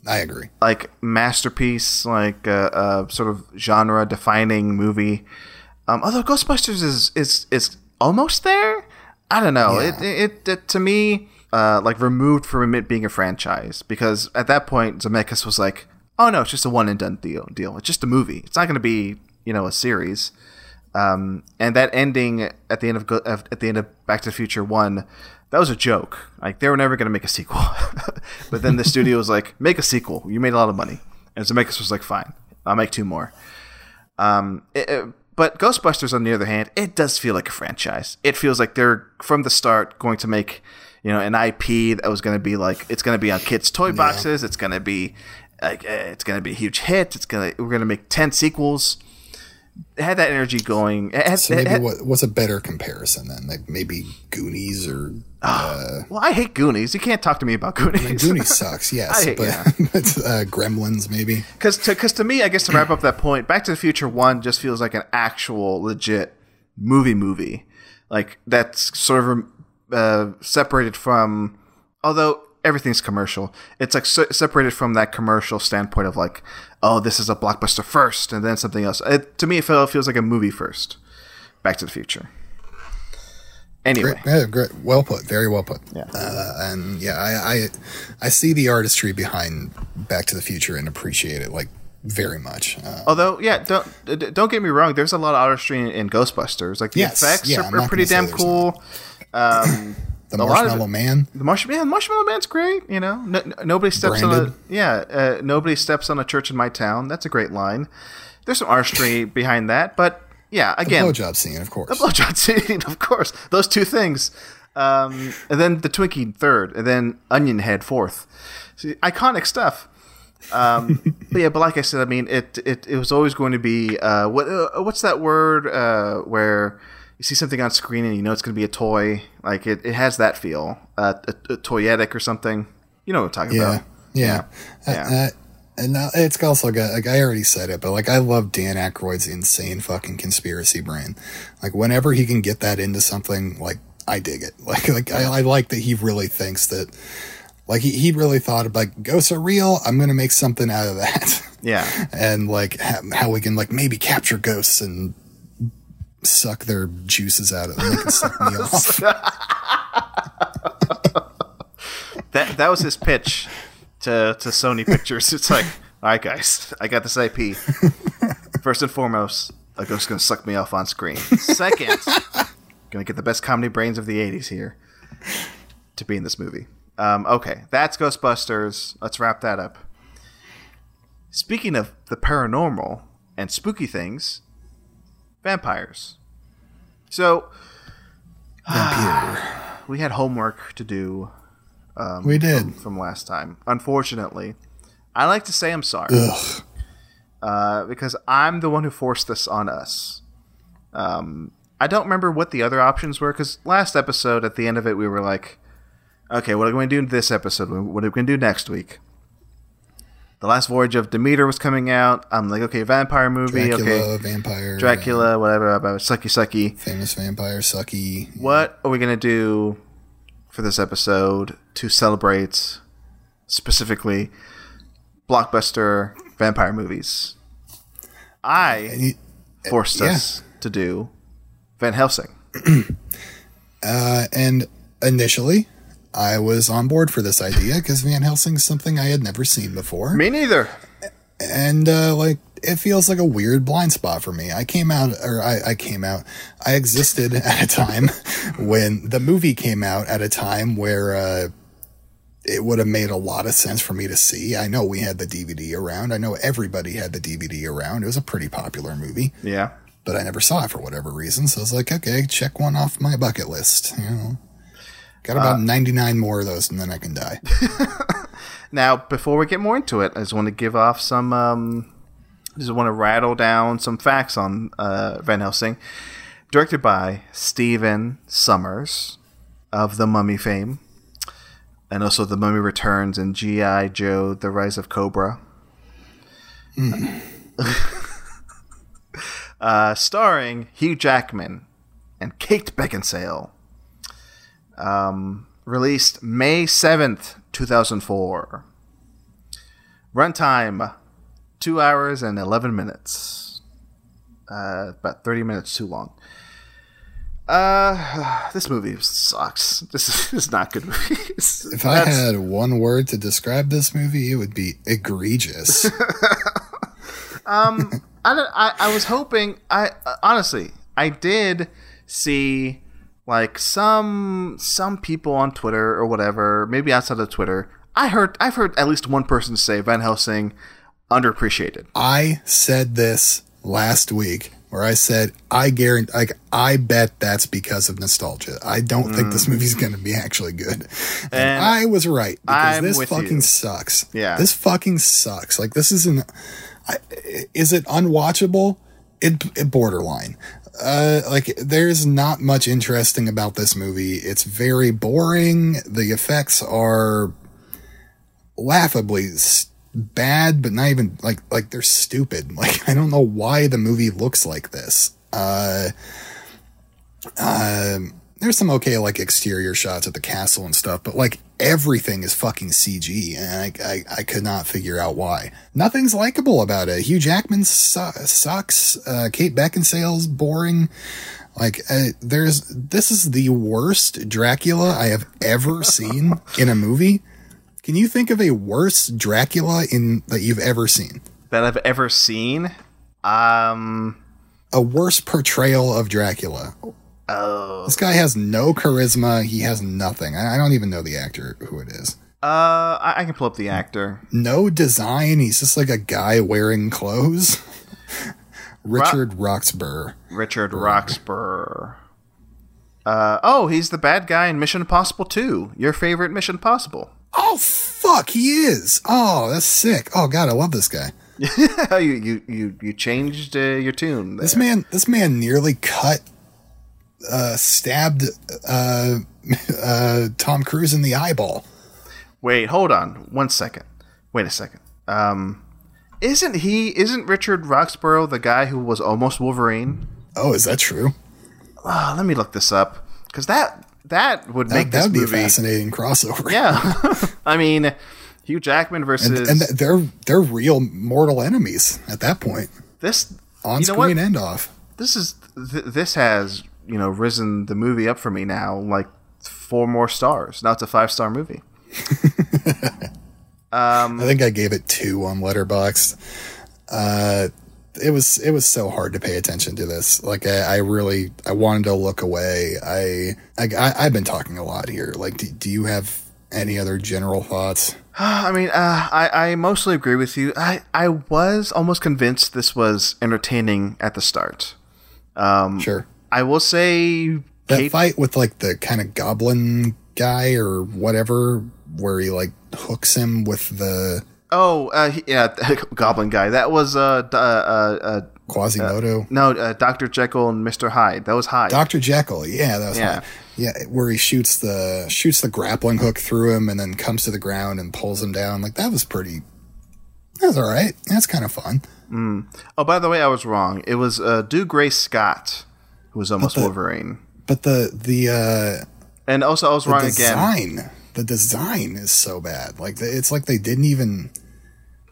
I agree. Like masterpiece, like sort of genre-defining movie. Although Ghostbusters is almost there. I don't know. Yeah. It to me, like removed from it being a franchise, because at that point Zemeckis was like, "Oh no, it's just a one and done deal. It's just a movie. It's not going to be, you know, a series." And that ending at the end of Back to the Future 1, that was a joke. Like, they were never going to make a sequel. But then the studio was like, make a sequel. You made a lot of money. And Zemeckis was like, fine, I'll make two more. But Ghostbusters, on the other hand, it does feel like a franchise. It feels like they're, from the start, going to make, you know, an IP that was going to be like, it's going to be on kids' toy boxes. Yeah. It's going to be like, it's going to be a huge hit. We're going to make 10 sequels. It had that energy going. What's a better comparison then? Like maybe Goonies or... well, I hate Goonies. You can't talk to me about Goonies. I mean, Goonies sucks, yes. But Gremlins maybe. Because to me, I guess to wrap up that point, Back to the Future 1 just feels like an actual legit movie. Like that's sort of separated from... Although everything's commercial. It's like separated from that commercial standpoint of like, oh, this is a blockbuster first and then something else. To me, it feels like a movie first. Back to the Future. Anyway. Great. Yeah, great. Well put. Very well put. Yeah. And yeah, I see the artistry behind Back to the Future and appreciate it like very much. Although, yeah, don't get me wrong. There's a lot of artistry in Ghostbusters. Like the effects are pretty damn cool. The Marshmallow Man. Marshmallow Man's great, you know. Nobody steps Branded. On a nobody steps on a church in my town. That's a great line. There's some artistry behind that, but yeah, again, the blowjob scene, of course. Those two things, and then the Twinkie third, and then Onion Head fourth. See, iconic stuff. But like I said, I mean, it was always going to be what's that word where you see something on screen and you know it's going to be a toy. Like it has that feel, a toyetic or something. You know what I'm talking about. Yeah. And now it's also got, like I already said it, but like I love Dan Aykroyd's insane fucking conspiracy brain. Like whenever he can get that into something, like I dig it. Like I like that he really thinks that. Like he really thought of like ghosts are real. I'm gonna make something out of that. Yeah. And like how we can like maybe capture ghosts and suck their juices out of them. They can suck me off. That was his pitch to Sony Pictures. It's like, all right, guys, I got this IP. First and foremost, a ghost's gonna suck me off on screen. Second, gonna get the best comedy brains of the '80s here to be in this movie. Okay, that's Ghostbusters. Let's wrap that up. Speaking of the paranormal and spooky things. Vampires. So we had homework to do. We did from last time. Unfortunately, I like to say I'm sorry because I'm the one who forced this on us. I don't remember what the other options were because last episode at the end of it, we were like, okay, what are we going to do in this episode? What are we going to do next week? The Last Voyage of Demeter was coming out. I'm like, okay, vampire movie. Dracula, whatever. About sucky. Famous vampire, sucky. What are we going to do for this episode to celebrate specifically blockbuster vampire movies? I forced us to do Van Helsing. And initially... I was on board for this idea because Van Helsing's something I had never seen before. Me neither. And like it feels like a weird blind spot for me. I existed at a time when the movie came out, at a time where it would have made a lot of sense for me to see. I know we had the DVD around. I know everybody had the DVD around. It was a pretty popular movie. Yeah. But I never saw it for whatever reason. So I was like, okay, check one off my bucket list. You know, got about 99 more of those and then I can die. Now, before we get more into it, I just want to give off some... just want to rattle down some facts on Van Helsing. Directed by Stephen Sommers of The Mummy fame. And also The Mummy Returns and G.I. Joe, The Rise of Cobra. Mm. Starring Hugh Jackman and Kate Beckinsale. Released May 7th, 2004. Runtime... 2 hours and 11 minutes. About 30 minutes too long. This movie sucks. This is not good movies. If I had one word to describe this movie, it would be egregious. I was hoping... Honestly, I did see like some people on Twitter or whatever, maybe outside of Twitter. I've heard at least one person say Van Helsing... underappreciated. I said this last week, where I said I guarantee, like I bet that's because of nostalgia. I don't think this movie's going to be actually good, and I was right because this fucking sucks. Yeah, this fucking sucks. Like this isn't. Is it unwatchable? It borderline. Like there's not much interesting about this movie. It's very boring. The effects are laughably bad, but not even like they're stupid. Like I don't know why the movie looks like this. There's some okay like exterior shots at the castle and stuff, but like everything is fucking CG, and I could not figure out why. Nothing's likable about it. Hugh Jackman sucks. Kate Beckinsale's boring. Like this is the worst Dracula I have ever seen in a movie. Can you think of a worse Dracula that you've ever seen? That I've ever seen? A worse portrayal of Dracula. Oh. This guy has no charisma. He has nothing. I don't even know the actor who it is. I can pull up the actor. No design. He's just like a guy wearing clothes. Richard Roxburgh. He's the bad guy in Mission Impossible 2. Your favorite Mission Impossible. Oh fuck, he is! Oh, that's sick! Oh god, I love this guy. you changed your tune there. This man nearly stabbed Tom Cruise in the eyeball. Wait, hold on, one second. Wait a second. Isn't Richard Roxburgh the guy who was almost Wolverine? Oh, is that true? Let me look this up because that would make this movie... That would be a fascinating crossover. Yeah. I mean, Hugh Jackman versus... And they're real mortal enemies at that point. This... On screen and off. This has, you know, risen the movie up for me now, like 4 more stars. Now it's a 5-star movie. I think I gave it 2 on Letterboxd. It was so hard to pay attention to this. Like I really wanted to look away. I've been talking a lot here. Like, do you have any other general thoughts? I mean, I mostly agree with you. I was almost convinced this was entertaining at the start. Sure. I will say that fight with like the kind of goblin guy or whatever, where he like hooks him with the... Goblin guy. That was Quasimodo. Dr. Jekyll and Mr. Hyde. That was Hyde. Dr. Jekyll. Yeah, that was Hyde. Yeah, where he shoots the grappling hook through him and then comes to the ground and pulls him down. Like that was all right. That's kind of fun. Mm. Oh, by the way, I was wrong. It was Du Gray Scott who was almost Wolverine. But and also I was wrong again. The design is so bad. Like it's like they didn't even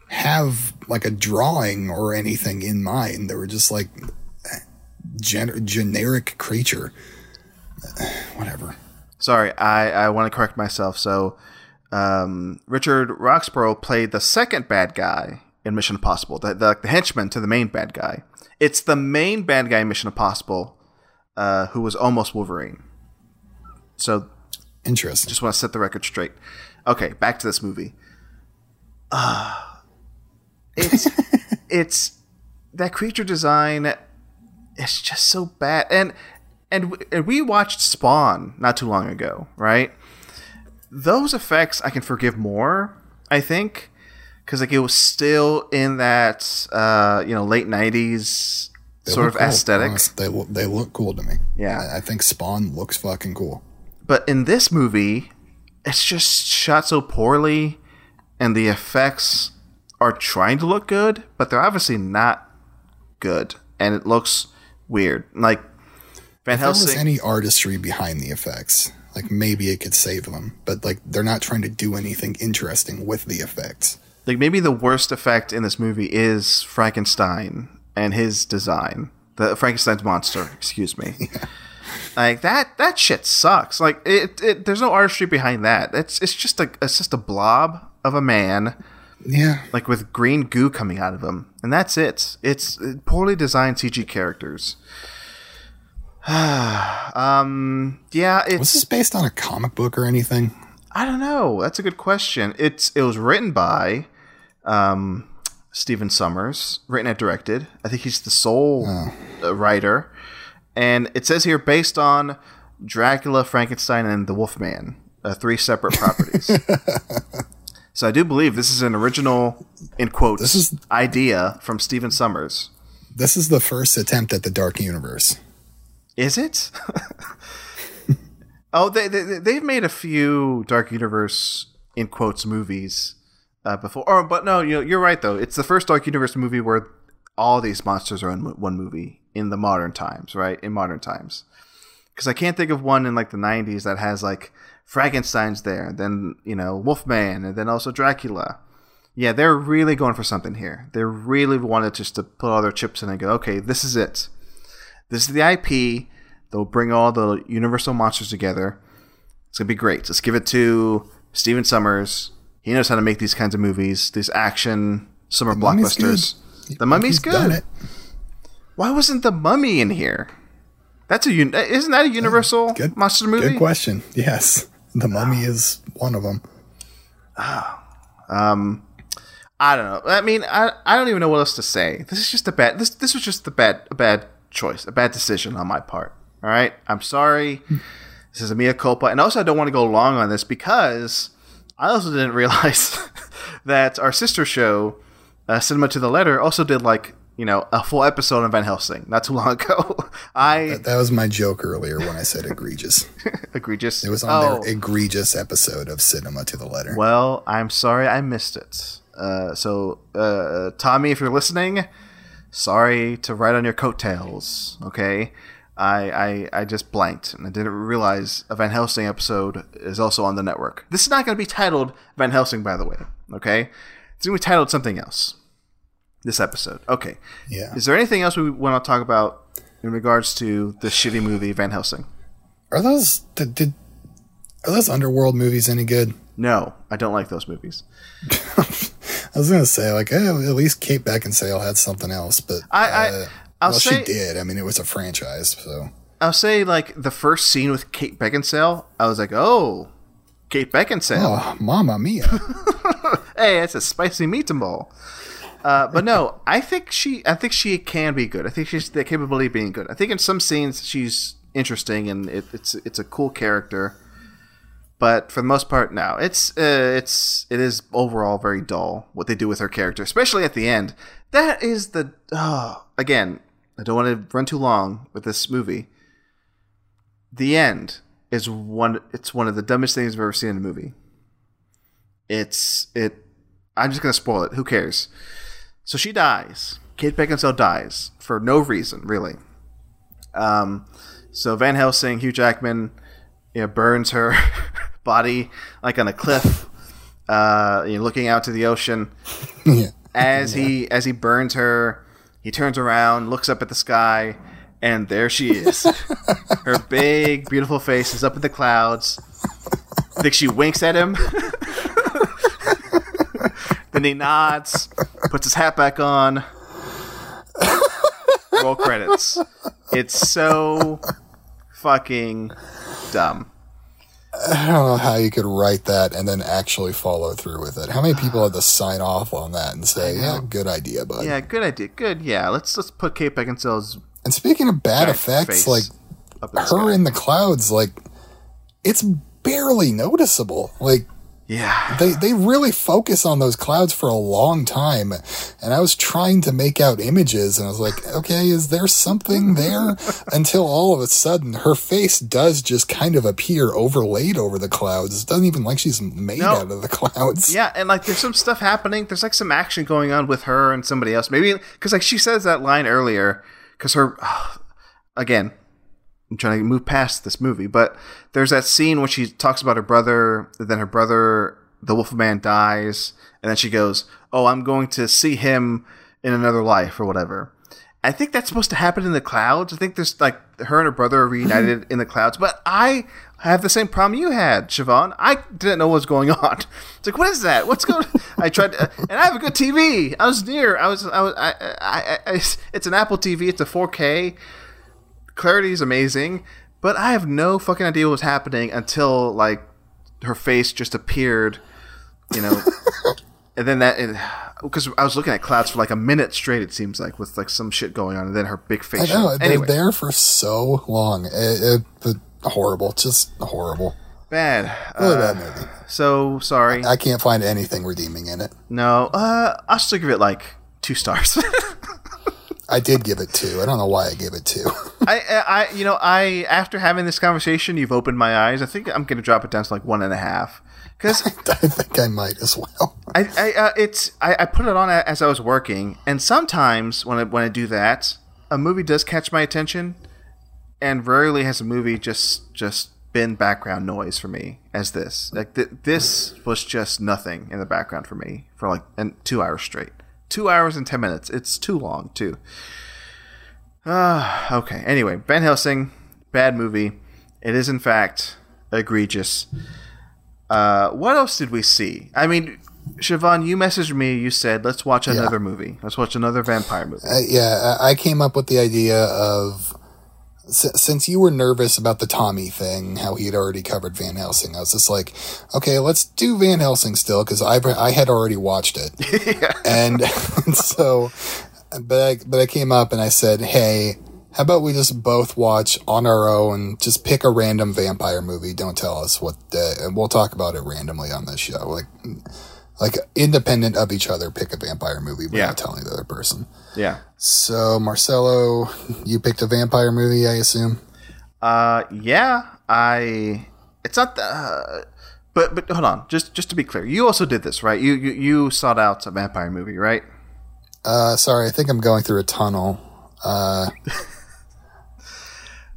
have like a drawing or anything in mind. They were just like generic creature. Whatever. Sorry, I want to correct myself. So Richard Roxburgh played the second bad guy in Mission Impossible, the henchman to the main bad guy. It's the main bad guy in Mission Impossible who was almost Wolverine. So interesting. Just want to set the record straight. Okay, back to this movie. It's that creature design. It's just so bad. And we watched Spawn not too long ago, right? Those effects I can forgive more, I think, because like it was still in that late 90s sort of aesthetic. They look cool to me. Yeah, I think Spawn looks fucking cool. But in this movie, it's just shot so poorly, and the effects are trying to look good, but they're obviously not good, and it looks weird. Like Van Helsing, if there was any artistry behind the effects, like maybe it could save them, but like they're not trying to do anything interesting with the effects. Like maybe the worst effect in this movie is Frankenstein and his design, the Frankenstein's monster. Excuse me. Yeah. Like that shit sucks. Like it there's no artistry behind that. It's just a blob of a man. Yeah. Like with green goo coming out of him, and that's it. It's poorly designed CG characters. Yeah. Was this based on a comic book or anything? I don't know. That's a good question. It was written by Stephen Summers, written and directed. I think he's the sole writer. And it says here, based on Dracula, Frankenstein, and the Wolfman, three separate properties. So I do believe this is an original, in quotes, idea from Stephen Summers. This is the first attempt at the Dark Universe. Is it? Oh, they've made a few Dark Universe, in quotes, movies before. Oh, but no, you're right, though. It's the first Dark Universe movie where all these monsters are in one movie in the modern times, right? In modern times. Because I can't think of one in like the 90s that has like Frankenstein's there, and then, Wolfman, and then also Dracula. Yeah, they're really going for something here. They really wanted just to put all their chips in and go, okay, this is it. This is the IP. They'll bring all the Universal monsters together. It's going to be great. Let's give it to Stephen Summers. He knows how to make these kinds of movies, these action summer blockbusters. The Mummy's good. Why wasn't The Mummy in here? Isn't that a Universal monster movie? Good question. Yes. The Mummy is one of them. I don't know. I mean, I don't even know what else to say. This is just a bad... This was just a bad choice, a bad decision on my part. All right, I'm sorry. This is a mea culpa, and also I don't want to go long on this because I also didn't realize that our sister show, Cinema to the Letter, also did a full episode on Van Helsing not too long ago. That was my joke earlier when I said egregious. Egregious. It was on their egregious episode of Cinema to the Letter. Well, I'm sorry I missed it. So Tommy, if you're listening. Sorry to ride on your coattails, okay? I just blanked, and I didn't realize a Van Helsing episode is also on the network. This is not going to be titled Van Helsing, by the way, okay? It's going to be titled something else, this episode. Okay. Yeah. Is there anything else we want to talk about in regards to the shitty movie Van Helsing? Are those Underworld movies any good? No, I don't like those movies. I was gonna say, at least Kate Beckinsale had something else, but she did. I mean, it was a franchise, so I'll say the first scene with Kate Beckinsale, I was like, "Oh, Kate Beckinsale, oh, Mamma Mia!" Hey, it's a spicy meatball. But no, I think she can be good. I think she's the capability of being good. I think in some scenes she's interesting and it's a cool character. But for the most part, no. It is overall very dull what they do with her character, especially at the end. That is again, I don't want to run too long with this movie. The end is one of the dumbest things I've ever seen in a movie. I'm just gonna spoil it. Who cares? So she dies. Kate Beckinsale dies for no reason, really. So Van Helsing, Hugh Jackman, burns her body on a cliff, looking out to the ocean. Yeah. As he burns her, he turns around, looks up at the sky, and there she is. Her big, beautiful face is up in the clouds. I think she winks at him. Then he nods, puts his hat back on. Roll credits. It's so fucking dumb. I don't know how you could write that and then actually follow through with it. How many people had to sign off on that and say, yeah, good idea, bud. Yeah, good idea. Good, yeah. Let's put Kate Beckinsale's. And speaking of bad effects, like her in the clouds, like it's barely noticeable. Like, yeah, they really focus on those clouds for a long time. And I was trying to make out images and I was like, okay, is there something there? Until all of a sudden her face does just kind of appear overlaid over the clouds. It doesn't even like she's made out of the clouds. Yeah. And like, there's some stuff happening. There's like some action going on with her and somebody else. Maybe because like she says that line earlier because her, again, I'm trying to move past this movie, but there's that scene where she talks about her brother, and then her brother, the Wolfman, dies, and then she goes, oh, I'm going to see him in another life or whatever. I think that's supposed to happen in the clouds. I think there's like her and her brother are reunited in the clouds, but I have the same problem you had, Siobhan. I didn't know what was going on. It's like, what is that? What's going on? I tried to, and I have a good TV. I was near. It's an Apple TV. It's a 4K. Clarity is amazing, but I have no fucking idea what was happening until like her face just appeared, you know. And then because I was looking at clouds for like a minute straight, it seems like, with like some shit going on, and then her big face. I know, they're there for so long. Horrible, just horrible. Bad movie. So sorry. I can't find anything redeeming in it. No, I'll still give it like 2 stars. I did give it 2. I don't know why I gave it 2. I after having this conversation, you've opened my eyes. I think I'm going to drop it down to like 1.5. Cause I think I might as well. I put it on as I was working, and sometimes when I do that, a movie does catch my attention, and rarely has a movie just been background noise for me as this. Like this was just nothing in the background for me for like 2 hours straight. 2 hours and 10 minutes. It's too long, too. Okay. Anyway, Van Helsing, bad movie. It is, in fact, egregious. What else did we see? I mean, Siobhan, you messaged me. You said, let's watch another movie. Let's watch another vampire movie. I came up with the idea of... Since you were nervous about the Tommy thing, how he had already covered Van Helsing, I was just like, okay, let's do Van Helsing still, because I had already watched it. Yeah. And so, but I came up and I said, hey, how about we just both watch on our own, just pick a random vampire movie, don't tell us what, and we'll talk about it randomly on this show. Like independent of each other, pick a vampire movie without telling the other person. Yeah. So, Marcelo, you picked a vampire movie, I assume? It's not the... But hold on. Just to be clear, you also did this, right? You sought out a vampire movie, right? Sorry, I think I'm going through a tunnel.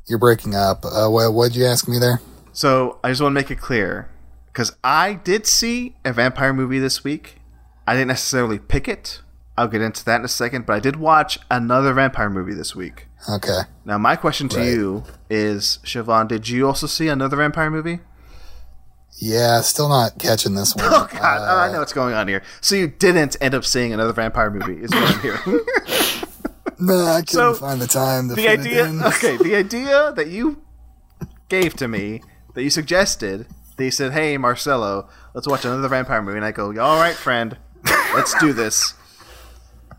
You're breaking up. What'd you ask me there? So, I just want to make it clear, because I did see a vampire movie this week. I didn't necessarily pick it. I'll get into that in a second. But I did watch another vampire movie this week. Okay. Now, my question to you is, Siobhan, did you also see another vampire movie? Yeah, still not catching this one. Oh, God. I know what's going on here. So you didn't end up seeing another vampire movie is what I'm hearing. No, I couldn't find the time to fit it in. Okay, the idea that you gave to me, that you suggested... They said, hey, Marcelo, let's watch another vampire movie. And I go, all right, friend, let's do this.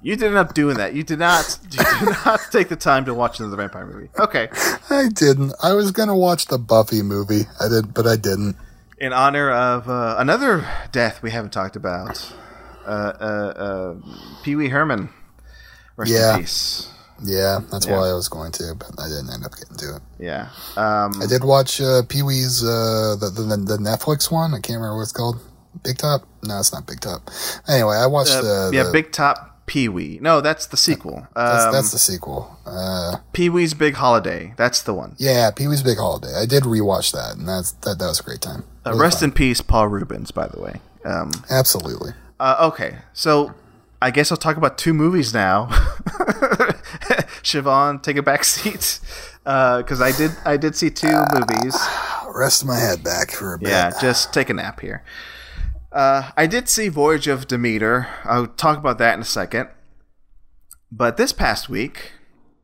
You did not do that. You did not take the time to watch another vampire movie. Okay. I didn't. I was going to watch the Buffy movie, but I didn't. In honor of another death we haven't talked about, Pee Wee Herman. Rest in peace. Yeah, that's why I was going to, but I didn't end up getting to it. Yeah. I did watch Pee-wee's, the Netflix one. I can't remember what it's called. Big Top? No, it's not Big Top. Anyway, I watched Big Top Pee-wee. No, that's the sequel. That's the sequel. Pee-wee's Big Holiday. That's the one. Yeah, Pee-wee's Big Holiday. I did rewatch that, and that was a great time. Really rest in peace, Paul Rubens, by the way. Absolutely. Okay, so... I guess I'll talk about 2 movies now. Siobhan, take a back seat. Because I did see 2 movies. Rest my head back for a bit. Yeah, just take a nap here. I did see Voyage of Demeter. I'll talk about that in a second. But this past week,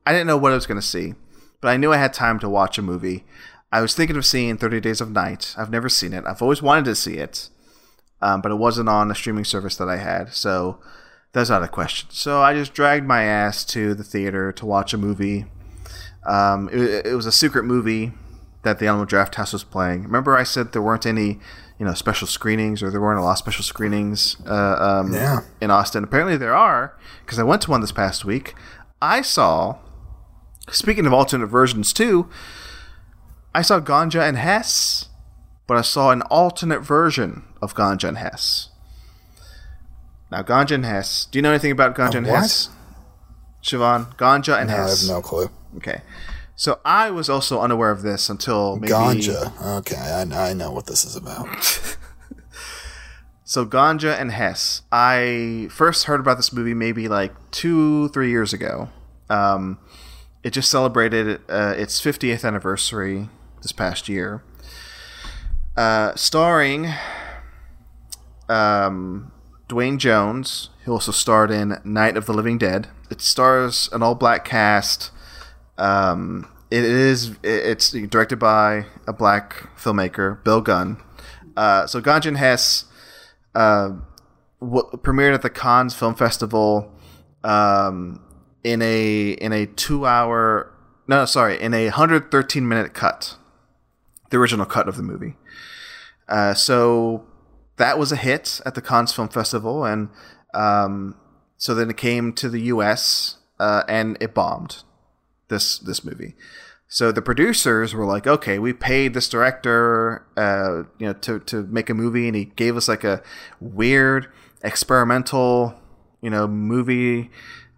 I didn't know what I was going to see, but I knew I had time to watch a movie. I was thinking of seeing 30 Days of Night. I've never seen it. I've always wanted to see it, but it wasn't on a streaming service that I had, so that's out of question. So I just dragged my ass to the theater to watch a movie. It was a secret movie that the Alamo Drafthouse was playing. Remember I said there weren't any, special screenings, or there weren't a lot of special screenings in Austin. Apparently there are, because I went to one this past week. I saw, speaking of alternate versions too, I saw Ganja and Hess, but I saw an alternate version of Ganja and Hess. Now, Ganja and Hess. Do you know anything about Ganja and Hess? Siobhan, Ganja and Hess. I have no clue. Okay. So I was also unaware of this until maybe... Ganja. Okay, I know what this is about. So Ganja and Hess. I first heard about this movie maybe like 2-3 years ago. It just celebrated its 50th anniversary this past year. Starring Dwayne Jones, who also starred in Night of the Living Dead. It stars an all-black cast... It's directed by a black filmmaker, Bill Gunn. So Ganja and Hess premiered at the Cannes Film Festival in a 113-minute cut, the original cut of the movie. So that was a hit at the Cannes Film Festival, and so then it came to the U.S. And it bombed. This movie. So the producers were like, okay, we paid this director to make a movie, and he gave us like a weird experimental movie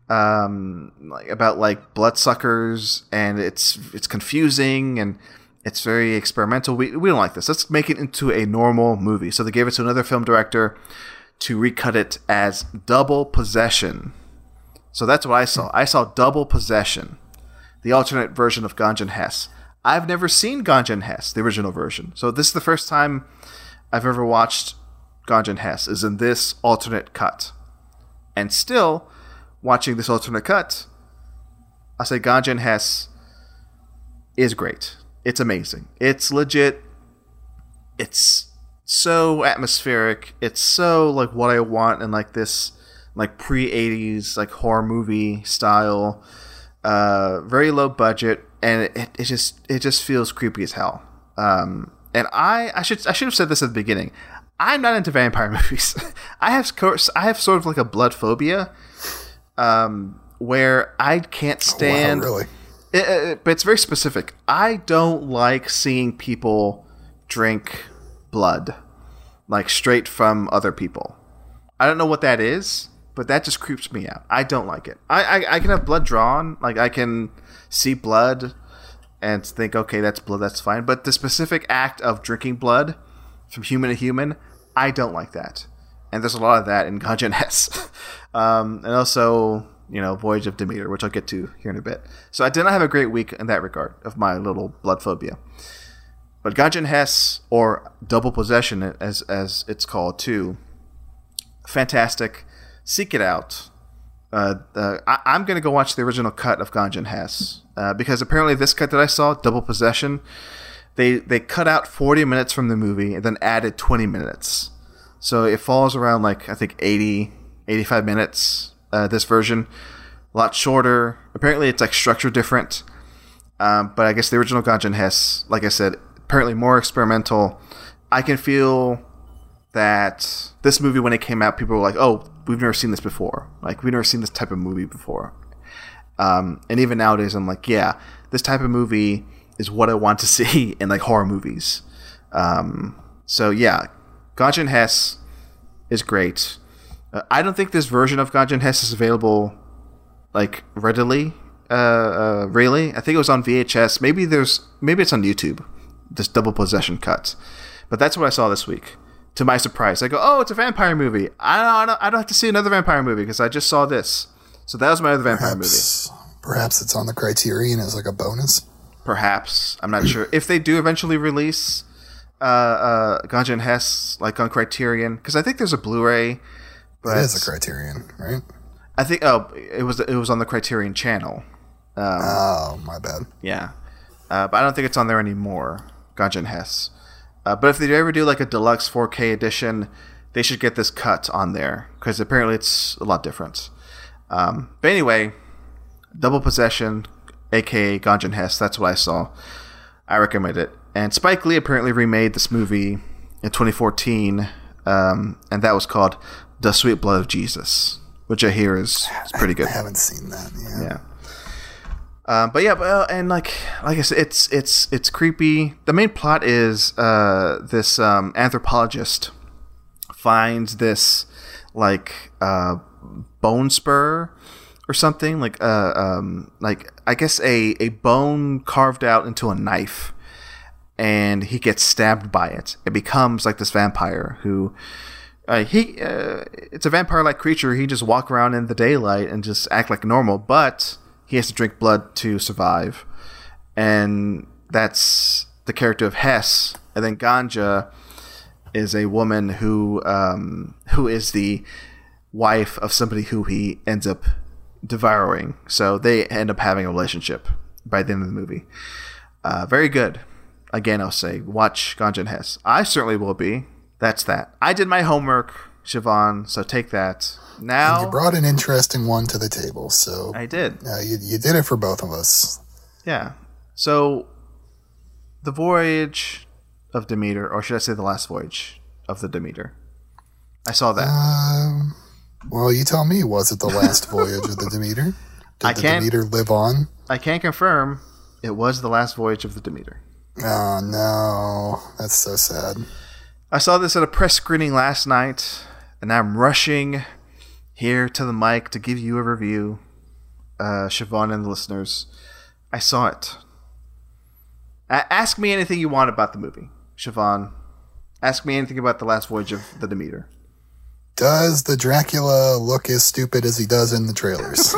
about bloodsuckers, and it's confusing and it's very experimental. We don't like this. Let's make it into a normal movie. So they gave it to another film director to recut it as Double Possession. So that's what I saw. I saw Double Possession, the alternate version of Ganja and Hess. I've never seen Ganja and Hess, the original version. So this is the first time I've ever watched Ganja and Hess, is in this alternate cut. And still, watching this alternate cut, I say Ganja and Hess is great. It's amazing. It's legit. It's so atmospheric. It's so like what I want in like this like pre-80s like horror movie style. Very low budget, and it just feels creepy as hell. And I should have said this at the beginning. I'm not into vampire movies. I have sort of like a blood phobia, where I can't stand. Oh, wow, really? But it's very specific. I don't like seeing people drink blood, like straight from other people. I don't know what that is. But that just creeps me out. I don't like it. I can have blood drawn. Like, I can see blood and think, okay, that's blood, that's fine. But the specific act of drinking blood from human to human, I don't like that. And there's a lot of that in Ganja and Hess. And also, Voyage of Demeter, which I'll get to here in a bit. So I did not have a great week in that regard of my little blood phobia. But Ganja and Hess, or Double Possession, as it's called too, fantastic. Seek it out. I'm going to go watch the original cut of Ganja and Hess because apparently this cut that I saw, Double Possession, they cut out 40 minutes from the movie and then added 20 minutes. So it falls around like, I think, 80, 85 minutes, this version. A lot shorter. Apparently it's like structure different. But I guess the original Ganja and Hess, like I said, apparently more experimental. I can feel that this movie, when it came out, people were like, oh, we've never seen this before. Like, we've never seen this type of movie before. And even nowadays, I'm like, yeah, this type of movie is what I want to see in, like, horror movies. So, yeah, Ganja and Hess is great. I don't think this version of Ganja and Hess is available, like, readily, really. I think it was on VHS. Maybe it's on YouTube, this Double Possession cut. But that's what I saw this week. To my surprise, I go, oh, it's a vampire movie. I don't have to see another vampire movie because I just saw this. So that was my other vampire movie. Perhaps it's on the Criterion as like a bonus. Perhaps. I'm not sure. If they do eventually release Ganja and Hess, like on Criterion, because I think there's a Blu-ray. But it is a Criterion, right? I think. Oh, it was on the Criterion channel. Oh, my bad. Yeah, but I don't think it's on there anymore. Ganja and Hess. But if they ever do like a deluxe 4K edition, they should get this cut on there because apparently it's a lot different. But anyway, Double Possession, aka Ganja and Hess. That's what I saw. I recommend it. And Spike Lee apparently remade this movie in 2014, and that was called The Sweet Blood of Jesus, which I hear is pretty good. I haven't seen that. Yeah. And like I said, it's creepy. The main plot is this anthropologist finds this bone spur or something I guess a bone carved out into a knife. And he gets stabbed by it. It becomes like this vampire who it's a vampire-like creature. He just walk around in the daylight and just act like normal, but he has to drink blood to survive. And that's the character of Hess. And then Ganja is a woman who is the wife of somebody who he ends up devouring. So they end up having a relationship by the end of the movie. Very good. Again, I'll say, watch Ganja and Hess. I certainly will be. That's that. I did my homework, Siobhan, so take that. Now, and you brought an interesting one to the table, so... I did. You did it for both of us. Yeah. So, The Voyage of Demeter, or should I say The Last Voyage of the Demeter? I saw that. Well, you tell me, was it The Last Voyage of the Demeter? Did the Demeter live on? I can't confirm it was The Last Voyage of the Demeter. Oh, no. That's so sad. I saw this at a press screening last night, and I'm rushing here to the mic to give you a review, Siobhan and the listeners. I saw it. Ask me anything you want about the movie, Siobhan. Ask me anything about The Last Voyage of the Demeter. Does the Dracula look as stupid as he does in the trailers?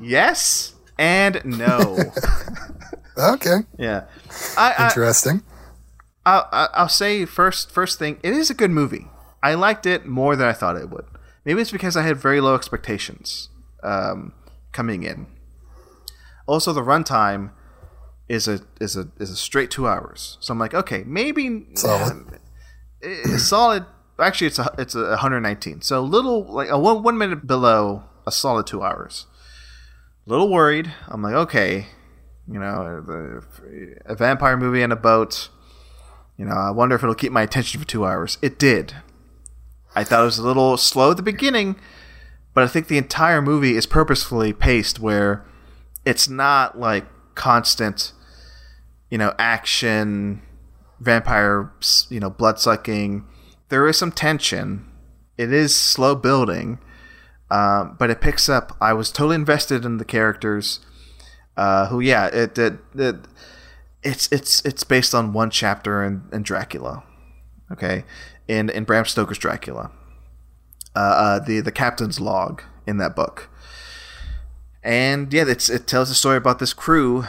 Yes and no. Okay. Yeah. Interesting. I'll say first thing, it is a good movie. I liked it more than I thought it would. Maybe it's because I had very low expectations coming in. Also, the runtime is a straight 2 hours. So I'm like, okay, maybe solid. It's solid. Actually, it's a 119. So a little like a one minute below a solid 2 hours. A little worried. I'm like, okay. You know, a vampire movie in a boat. You know, I wonder if it'll keep my attention for 2 hours. It did. I thought it was a little slow at the beginning, but I think the entire movie is purposefully paced where it's not like constant, you know, action, vampire, you know, blood sucking. There is some tension. It is slow building, but it picks up. I was totally invested in the characters. It's based on one chapter in Dracula, okay, in Bram Stoker's Dracula, the captain's log in that book, and yeah, it tells the story about this crew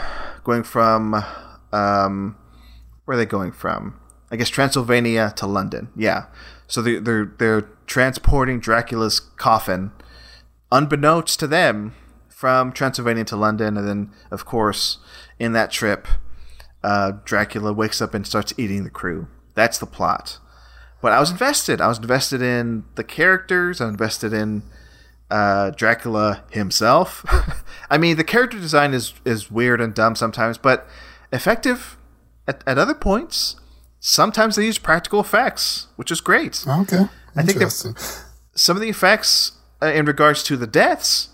going from where are they going from? I guess Transylvania to London. Yeah, so they're transporting Dracula's coffin, unbeknownst to them. From Transylvania to London, and then, of course, in that trip, Dracula wakes up and starts eating the crew. That's the plot. But I was invested. I was invested in the characters. I was invested in Dracula himself. I mean, the character design is weird and dumb sometimes, but effective at other points. Sometimes they use practical effects, which is great. Okay. I think some of the effects in regards to the deaths...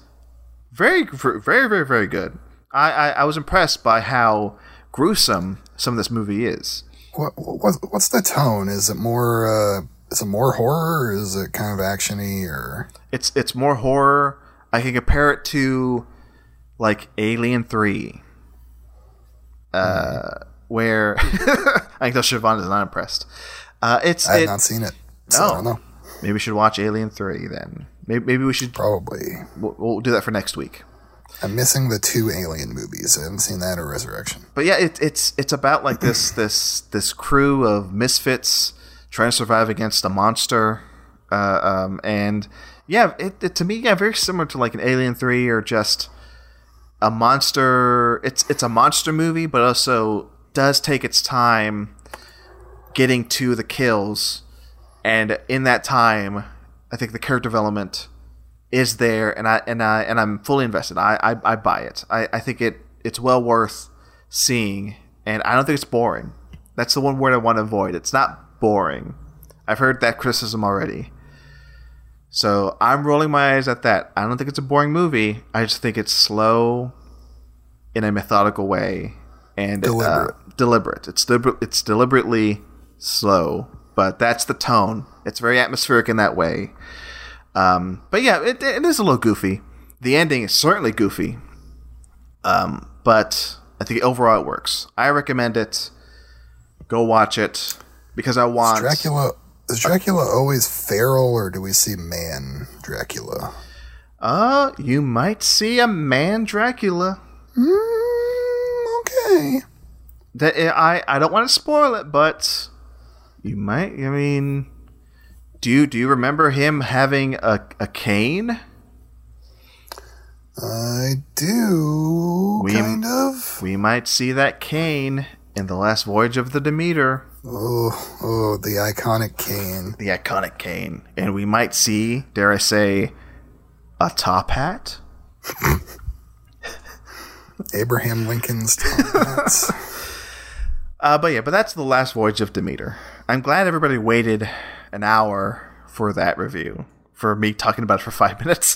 Very, very, very, very good. I was impressed by how gruesome some of this movie is. What's the tone? Is it more? Is it more horror? Or is it kind of actiony? Or it's more horror. I can compare it to like Alien 3, where I can tell Siobhan is not impressed. I have not seen it. So I don't know. Maybe we should watch Alien 3 then. Maybe we should... Probably. We'll do that for next week. I'm missing the two Alien movies. I haven't seen that or Resurrection. But yeah, it's about like this crew of misfits trying to survive against a monster, and yeah, it to me, yeah, very similar to like an Alien 3 or just a monster. It's a monster movie, but also does take its time getting to the kills, and in that time, I think the character development is there, and I'm fully invested. I buy it. I think it's well worth seeing, and I don't think it's boring. That's the one word I want to avoid. It's not boring. I've heard that criticism already. So I'm rolling my eyes at that. I don't think it's a boring movie. I just think it's slow in a methodical way and deliberate. It's deliberately slow, but that's the tone. It's very atmospheric in that way. But yeah, it is a little goofy. The ending is certainly goofy. But I think overall it works. I recommend it. Go watch it because I want... Is Dracula always feral, or do we see man Dracula? You might see a man Dracula. Okay. I don't want to spoil it, but you might. I mean, do you remember him having a cane? I do. We might see that cane in The Last Voyage of the Demeter. Oh, the iconic cane. The iconic cane. And we might see, dare I say, a top hat? Abraham Lincoln's top hats. But that's The Last Voyage of Demeter. I'm glad everybody waited an hour for that review. For me talking about it for 5 minutes.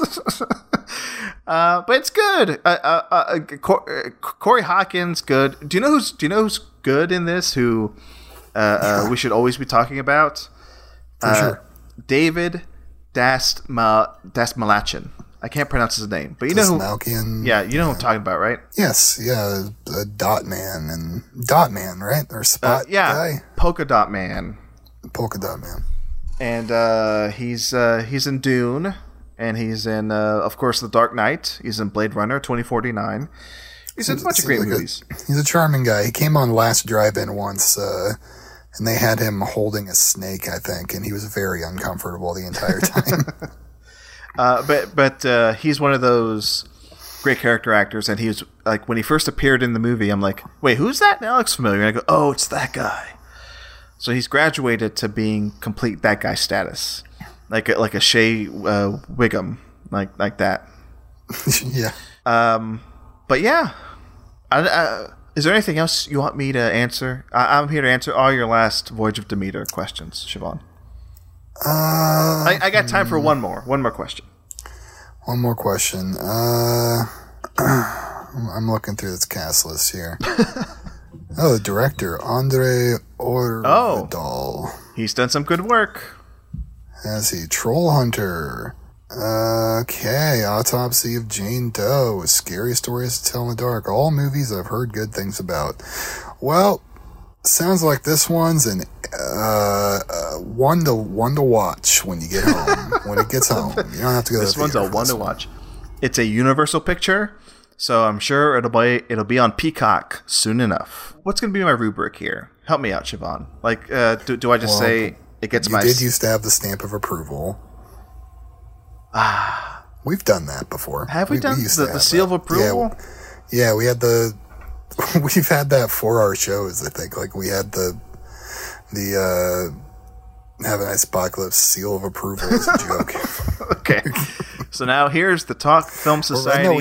But it's good. Corey Hawkins, good. Do you know who's good in this? Who... we should always be talking about sure. David Dastmalchian. I can't pronounce his name, but you know who, yeah, you know who I'm talking about, right? Yes, yeah, Dot Man, right? Or Spot guy, Polka Dot Man, and he's in Dune, and he's in of course The Dark Knight. He's in Blade Runner 2049. He's in a bunch of great movies. He's a charming guy. He came on Last Drive-In once, and they had him holding a snake, I think, and he was very uncomfortable the entire time. but he's one of those great character actors, and he was like, when he first appeared in the movie, I'm like, wait, who's that? That looks familiar. And I go, oh, it's that guy. So he's graduated to being complete that guy status, like a Shea Wiggum, like that. Yeah. But yeah, is there anything else you want me to answer? I'm here to answer all your Last Voyage of Demeter questions, Siobhan. I got time for one more question. One more question. I'm looking through this cast list here. Oh, the director, Andre Orvidal. He's done some good work. Has he? Troll Hunter. Okay, Autopsy of Jane Doe, Scary Stories to Tell in the Dark, all movies I've heard good things about. Well, sounds like this one's an one to watch when you get home. When it gets home, you don't have to go. This one's a one to watch. It's a Universal picture, so I'm sure it'll be on Peacock soon enough. What's going to be my rubric here? Help me out, Siobhan. Like, do I just say it gets my? You did used to have the stamp of approval. We've done that before. Have we done the seal of approval? Yeah, we had we've had that for our shows, I think. Like, we had the Have a Nice Apocalypse seal of approval as a joke. Okay. So now here's the Talk Film Society. Well, no,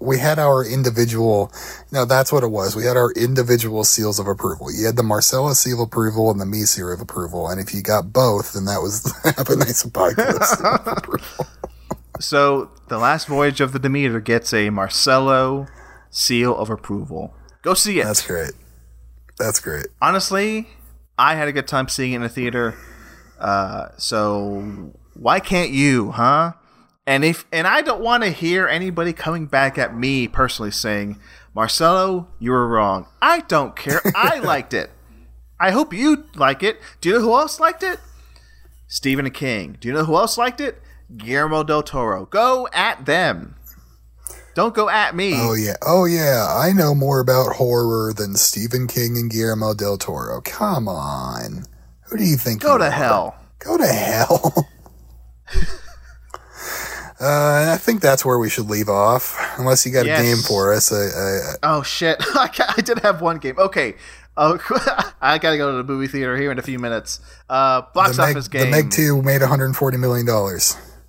we had our individual. No, that's what it was. We had our individual seals of approval. You had the Marcelo seal of approval and the me seal of approval, and if you got both, then that was Have a Nice Apocalypse seal of approval. So The Last Voyage of the Demeter gets a Marcelo seal of approval. Go see it. That's great. That's great. Honestly, I had a good time seeing it in the theater. So why can't you, huh? And I don't want to hear anybody coming back at me personally saying, Marcelo, you were wrong. I don't care. I liked it. I hope you like it. Do you know who else liked it? Stephen King. Do you know who else liked it? Guillermo del Toro. Go at them. Don't go at me. Oh, yeah. I know more about horror than Stephen King and Guillermo del Toro. Come on. Who do you think? Go to hell. I think that's where we should leave off. Unless you got a game for us. Oh, shit. I did have one game. Okay. I got to go to the movie theater here in a few minutes. Box office game. The Meg 2 made $140 million.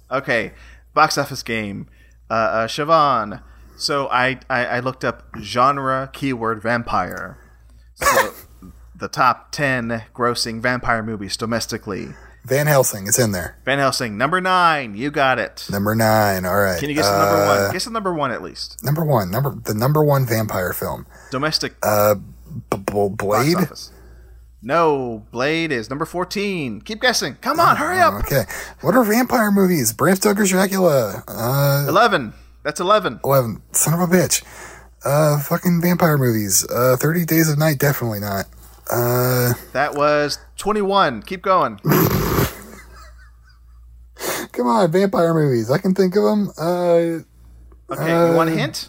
Okay. Box office game. Siobhan. So I looked up genre keyword vampire. So the top 10 grossing vampire movies domestically. Van Helsing. It's in there. Van Helsing. Number 9. You got it. Number 9. All right. Can you guess the number one? Guess the number one at least. Number one. The number one vampire film. Domestic. Blade? No. Blade is number 14. Keep guessing. Come on. Hurry up. Okay. What are vampire movies? Bram Stoker's Dracula. 11. That's 11. 11. Son of a bitch. Fucking vampire movies. 30 Days of Night. Definitely not. That was 21. Keep going. Come on, vampire movies. I can think of them. Okay, you want a hint?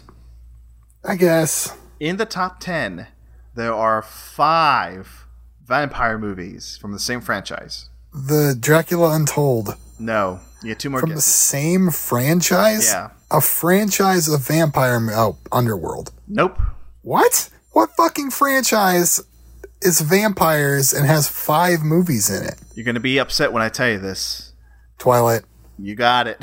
I guess. In the top 10, there are 5 vampire movies from the same franchise. The Dracula Untold. No. You had 2 more guesses. From the same franchise? Yeah. A franchise of vampire... Underworld. Nope. What? What fucking franchise... It's vampires and has 5 movies in it. You're going to be upset when I tell you this. Twilight. You got it.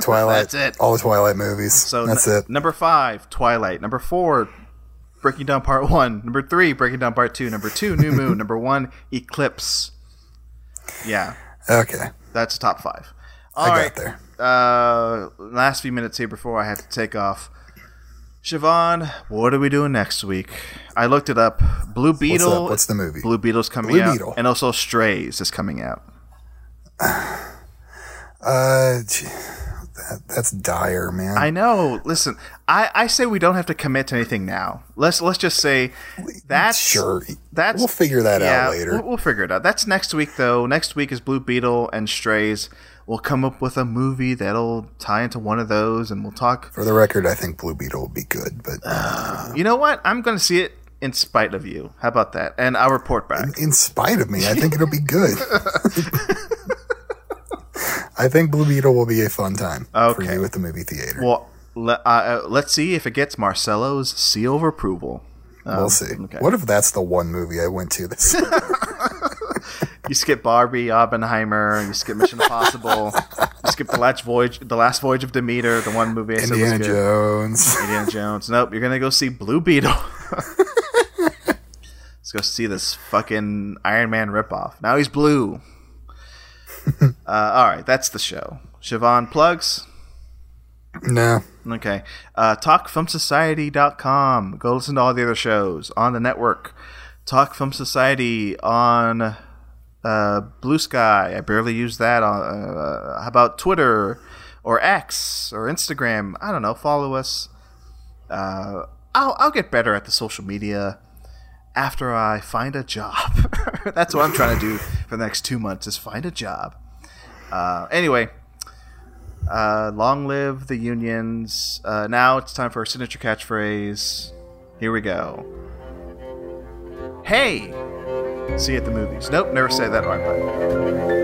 Twilight. That's it. All the Twilight movies. So that's it. Number 5, Twilight. Number 4, Breaking Down Part 1. Number 3, Breaking Down Part 2. Number 2, New Moon. Number 1, Eclipse. Yeah. Okay. That's top 5. All right. Got there. Last few minutes here before I have to take off. Siobhan, what are we doing next week? I looked it up. Blue Beetle. What's the movie? Blue Beetle's coming out. And also Strays is coming out. That's dire, man. I know. Listen, I say we don't have to commit to anything now. Let's just say that's... Sure. We'll figure that out later. We'll figure it out. That's next week, though. Next week is Blue Beetle and Strays. We'll come up with a movie that'll tie into one of those, and we'll talk. For the record, I think Blue Beetle will be good, but you know what? I'm going to see it in spite of you. How about that? And I'll report back. In spite of me, I think it'll be good. I think Blue Beetle will be a fun time for you at the movie theater. Well, let's see if it gets Marcelo's seal of approval. We'll see. Okay. What if that's the one movie I went to this year? You skip Barbie, Oppenheimer. You skip Mission Impossible. You skip The Last Voyage of Demeter, the one movie I said was good. Indiana Jones. Nope, you're going to go see Blue Beetle. Let's go see this fucking Iron Man ripoff. Now he's blue. All right, that's the show. Siobhan, plugs? No. Okay. TalkFilmSociety.com. Go listen to all the other shows on the network. Talk Film Society on... Blue Sky. I barely use that. How about Twitter or X or Instagram? I don't know. Follow us. I'll get better at the social media after I find a job. That's what I'm trying to do for the next 2 months is find a job. Anyway, long live the unions. Now it's time for our signature catchphrase. Here we go. Hey! See you at the movies. Nope, never say that. All right, bye.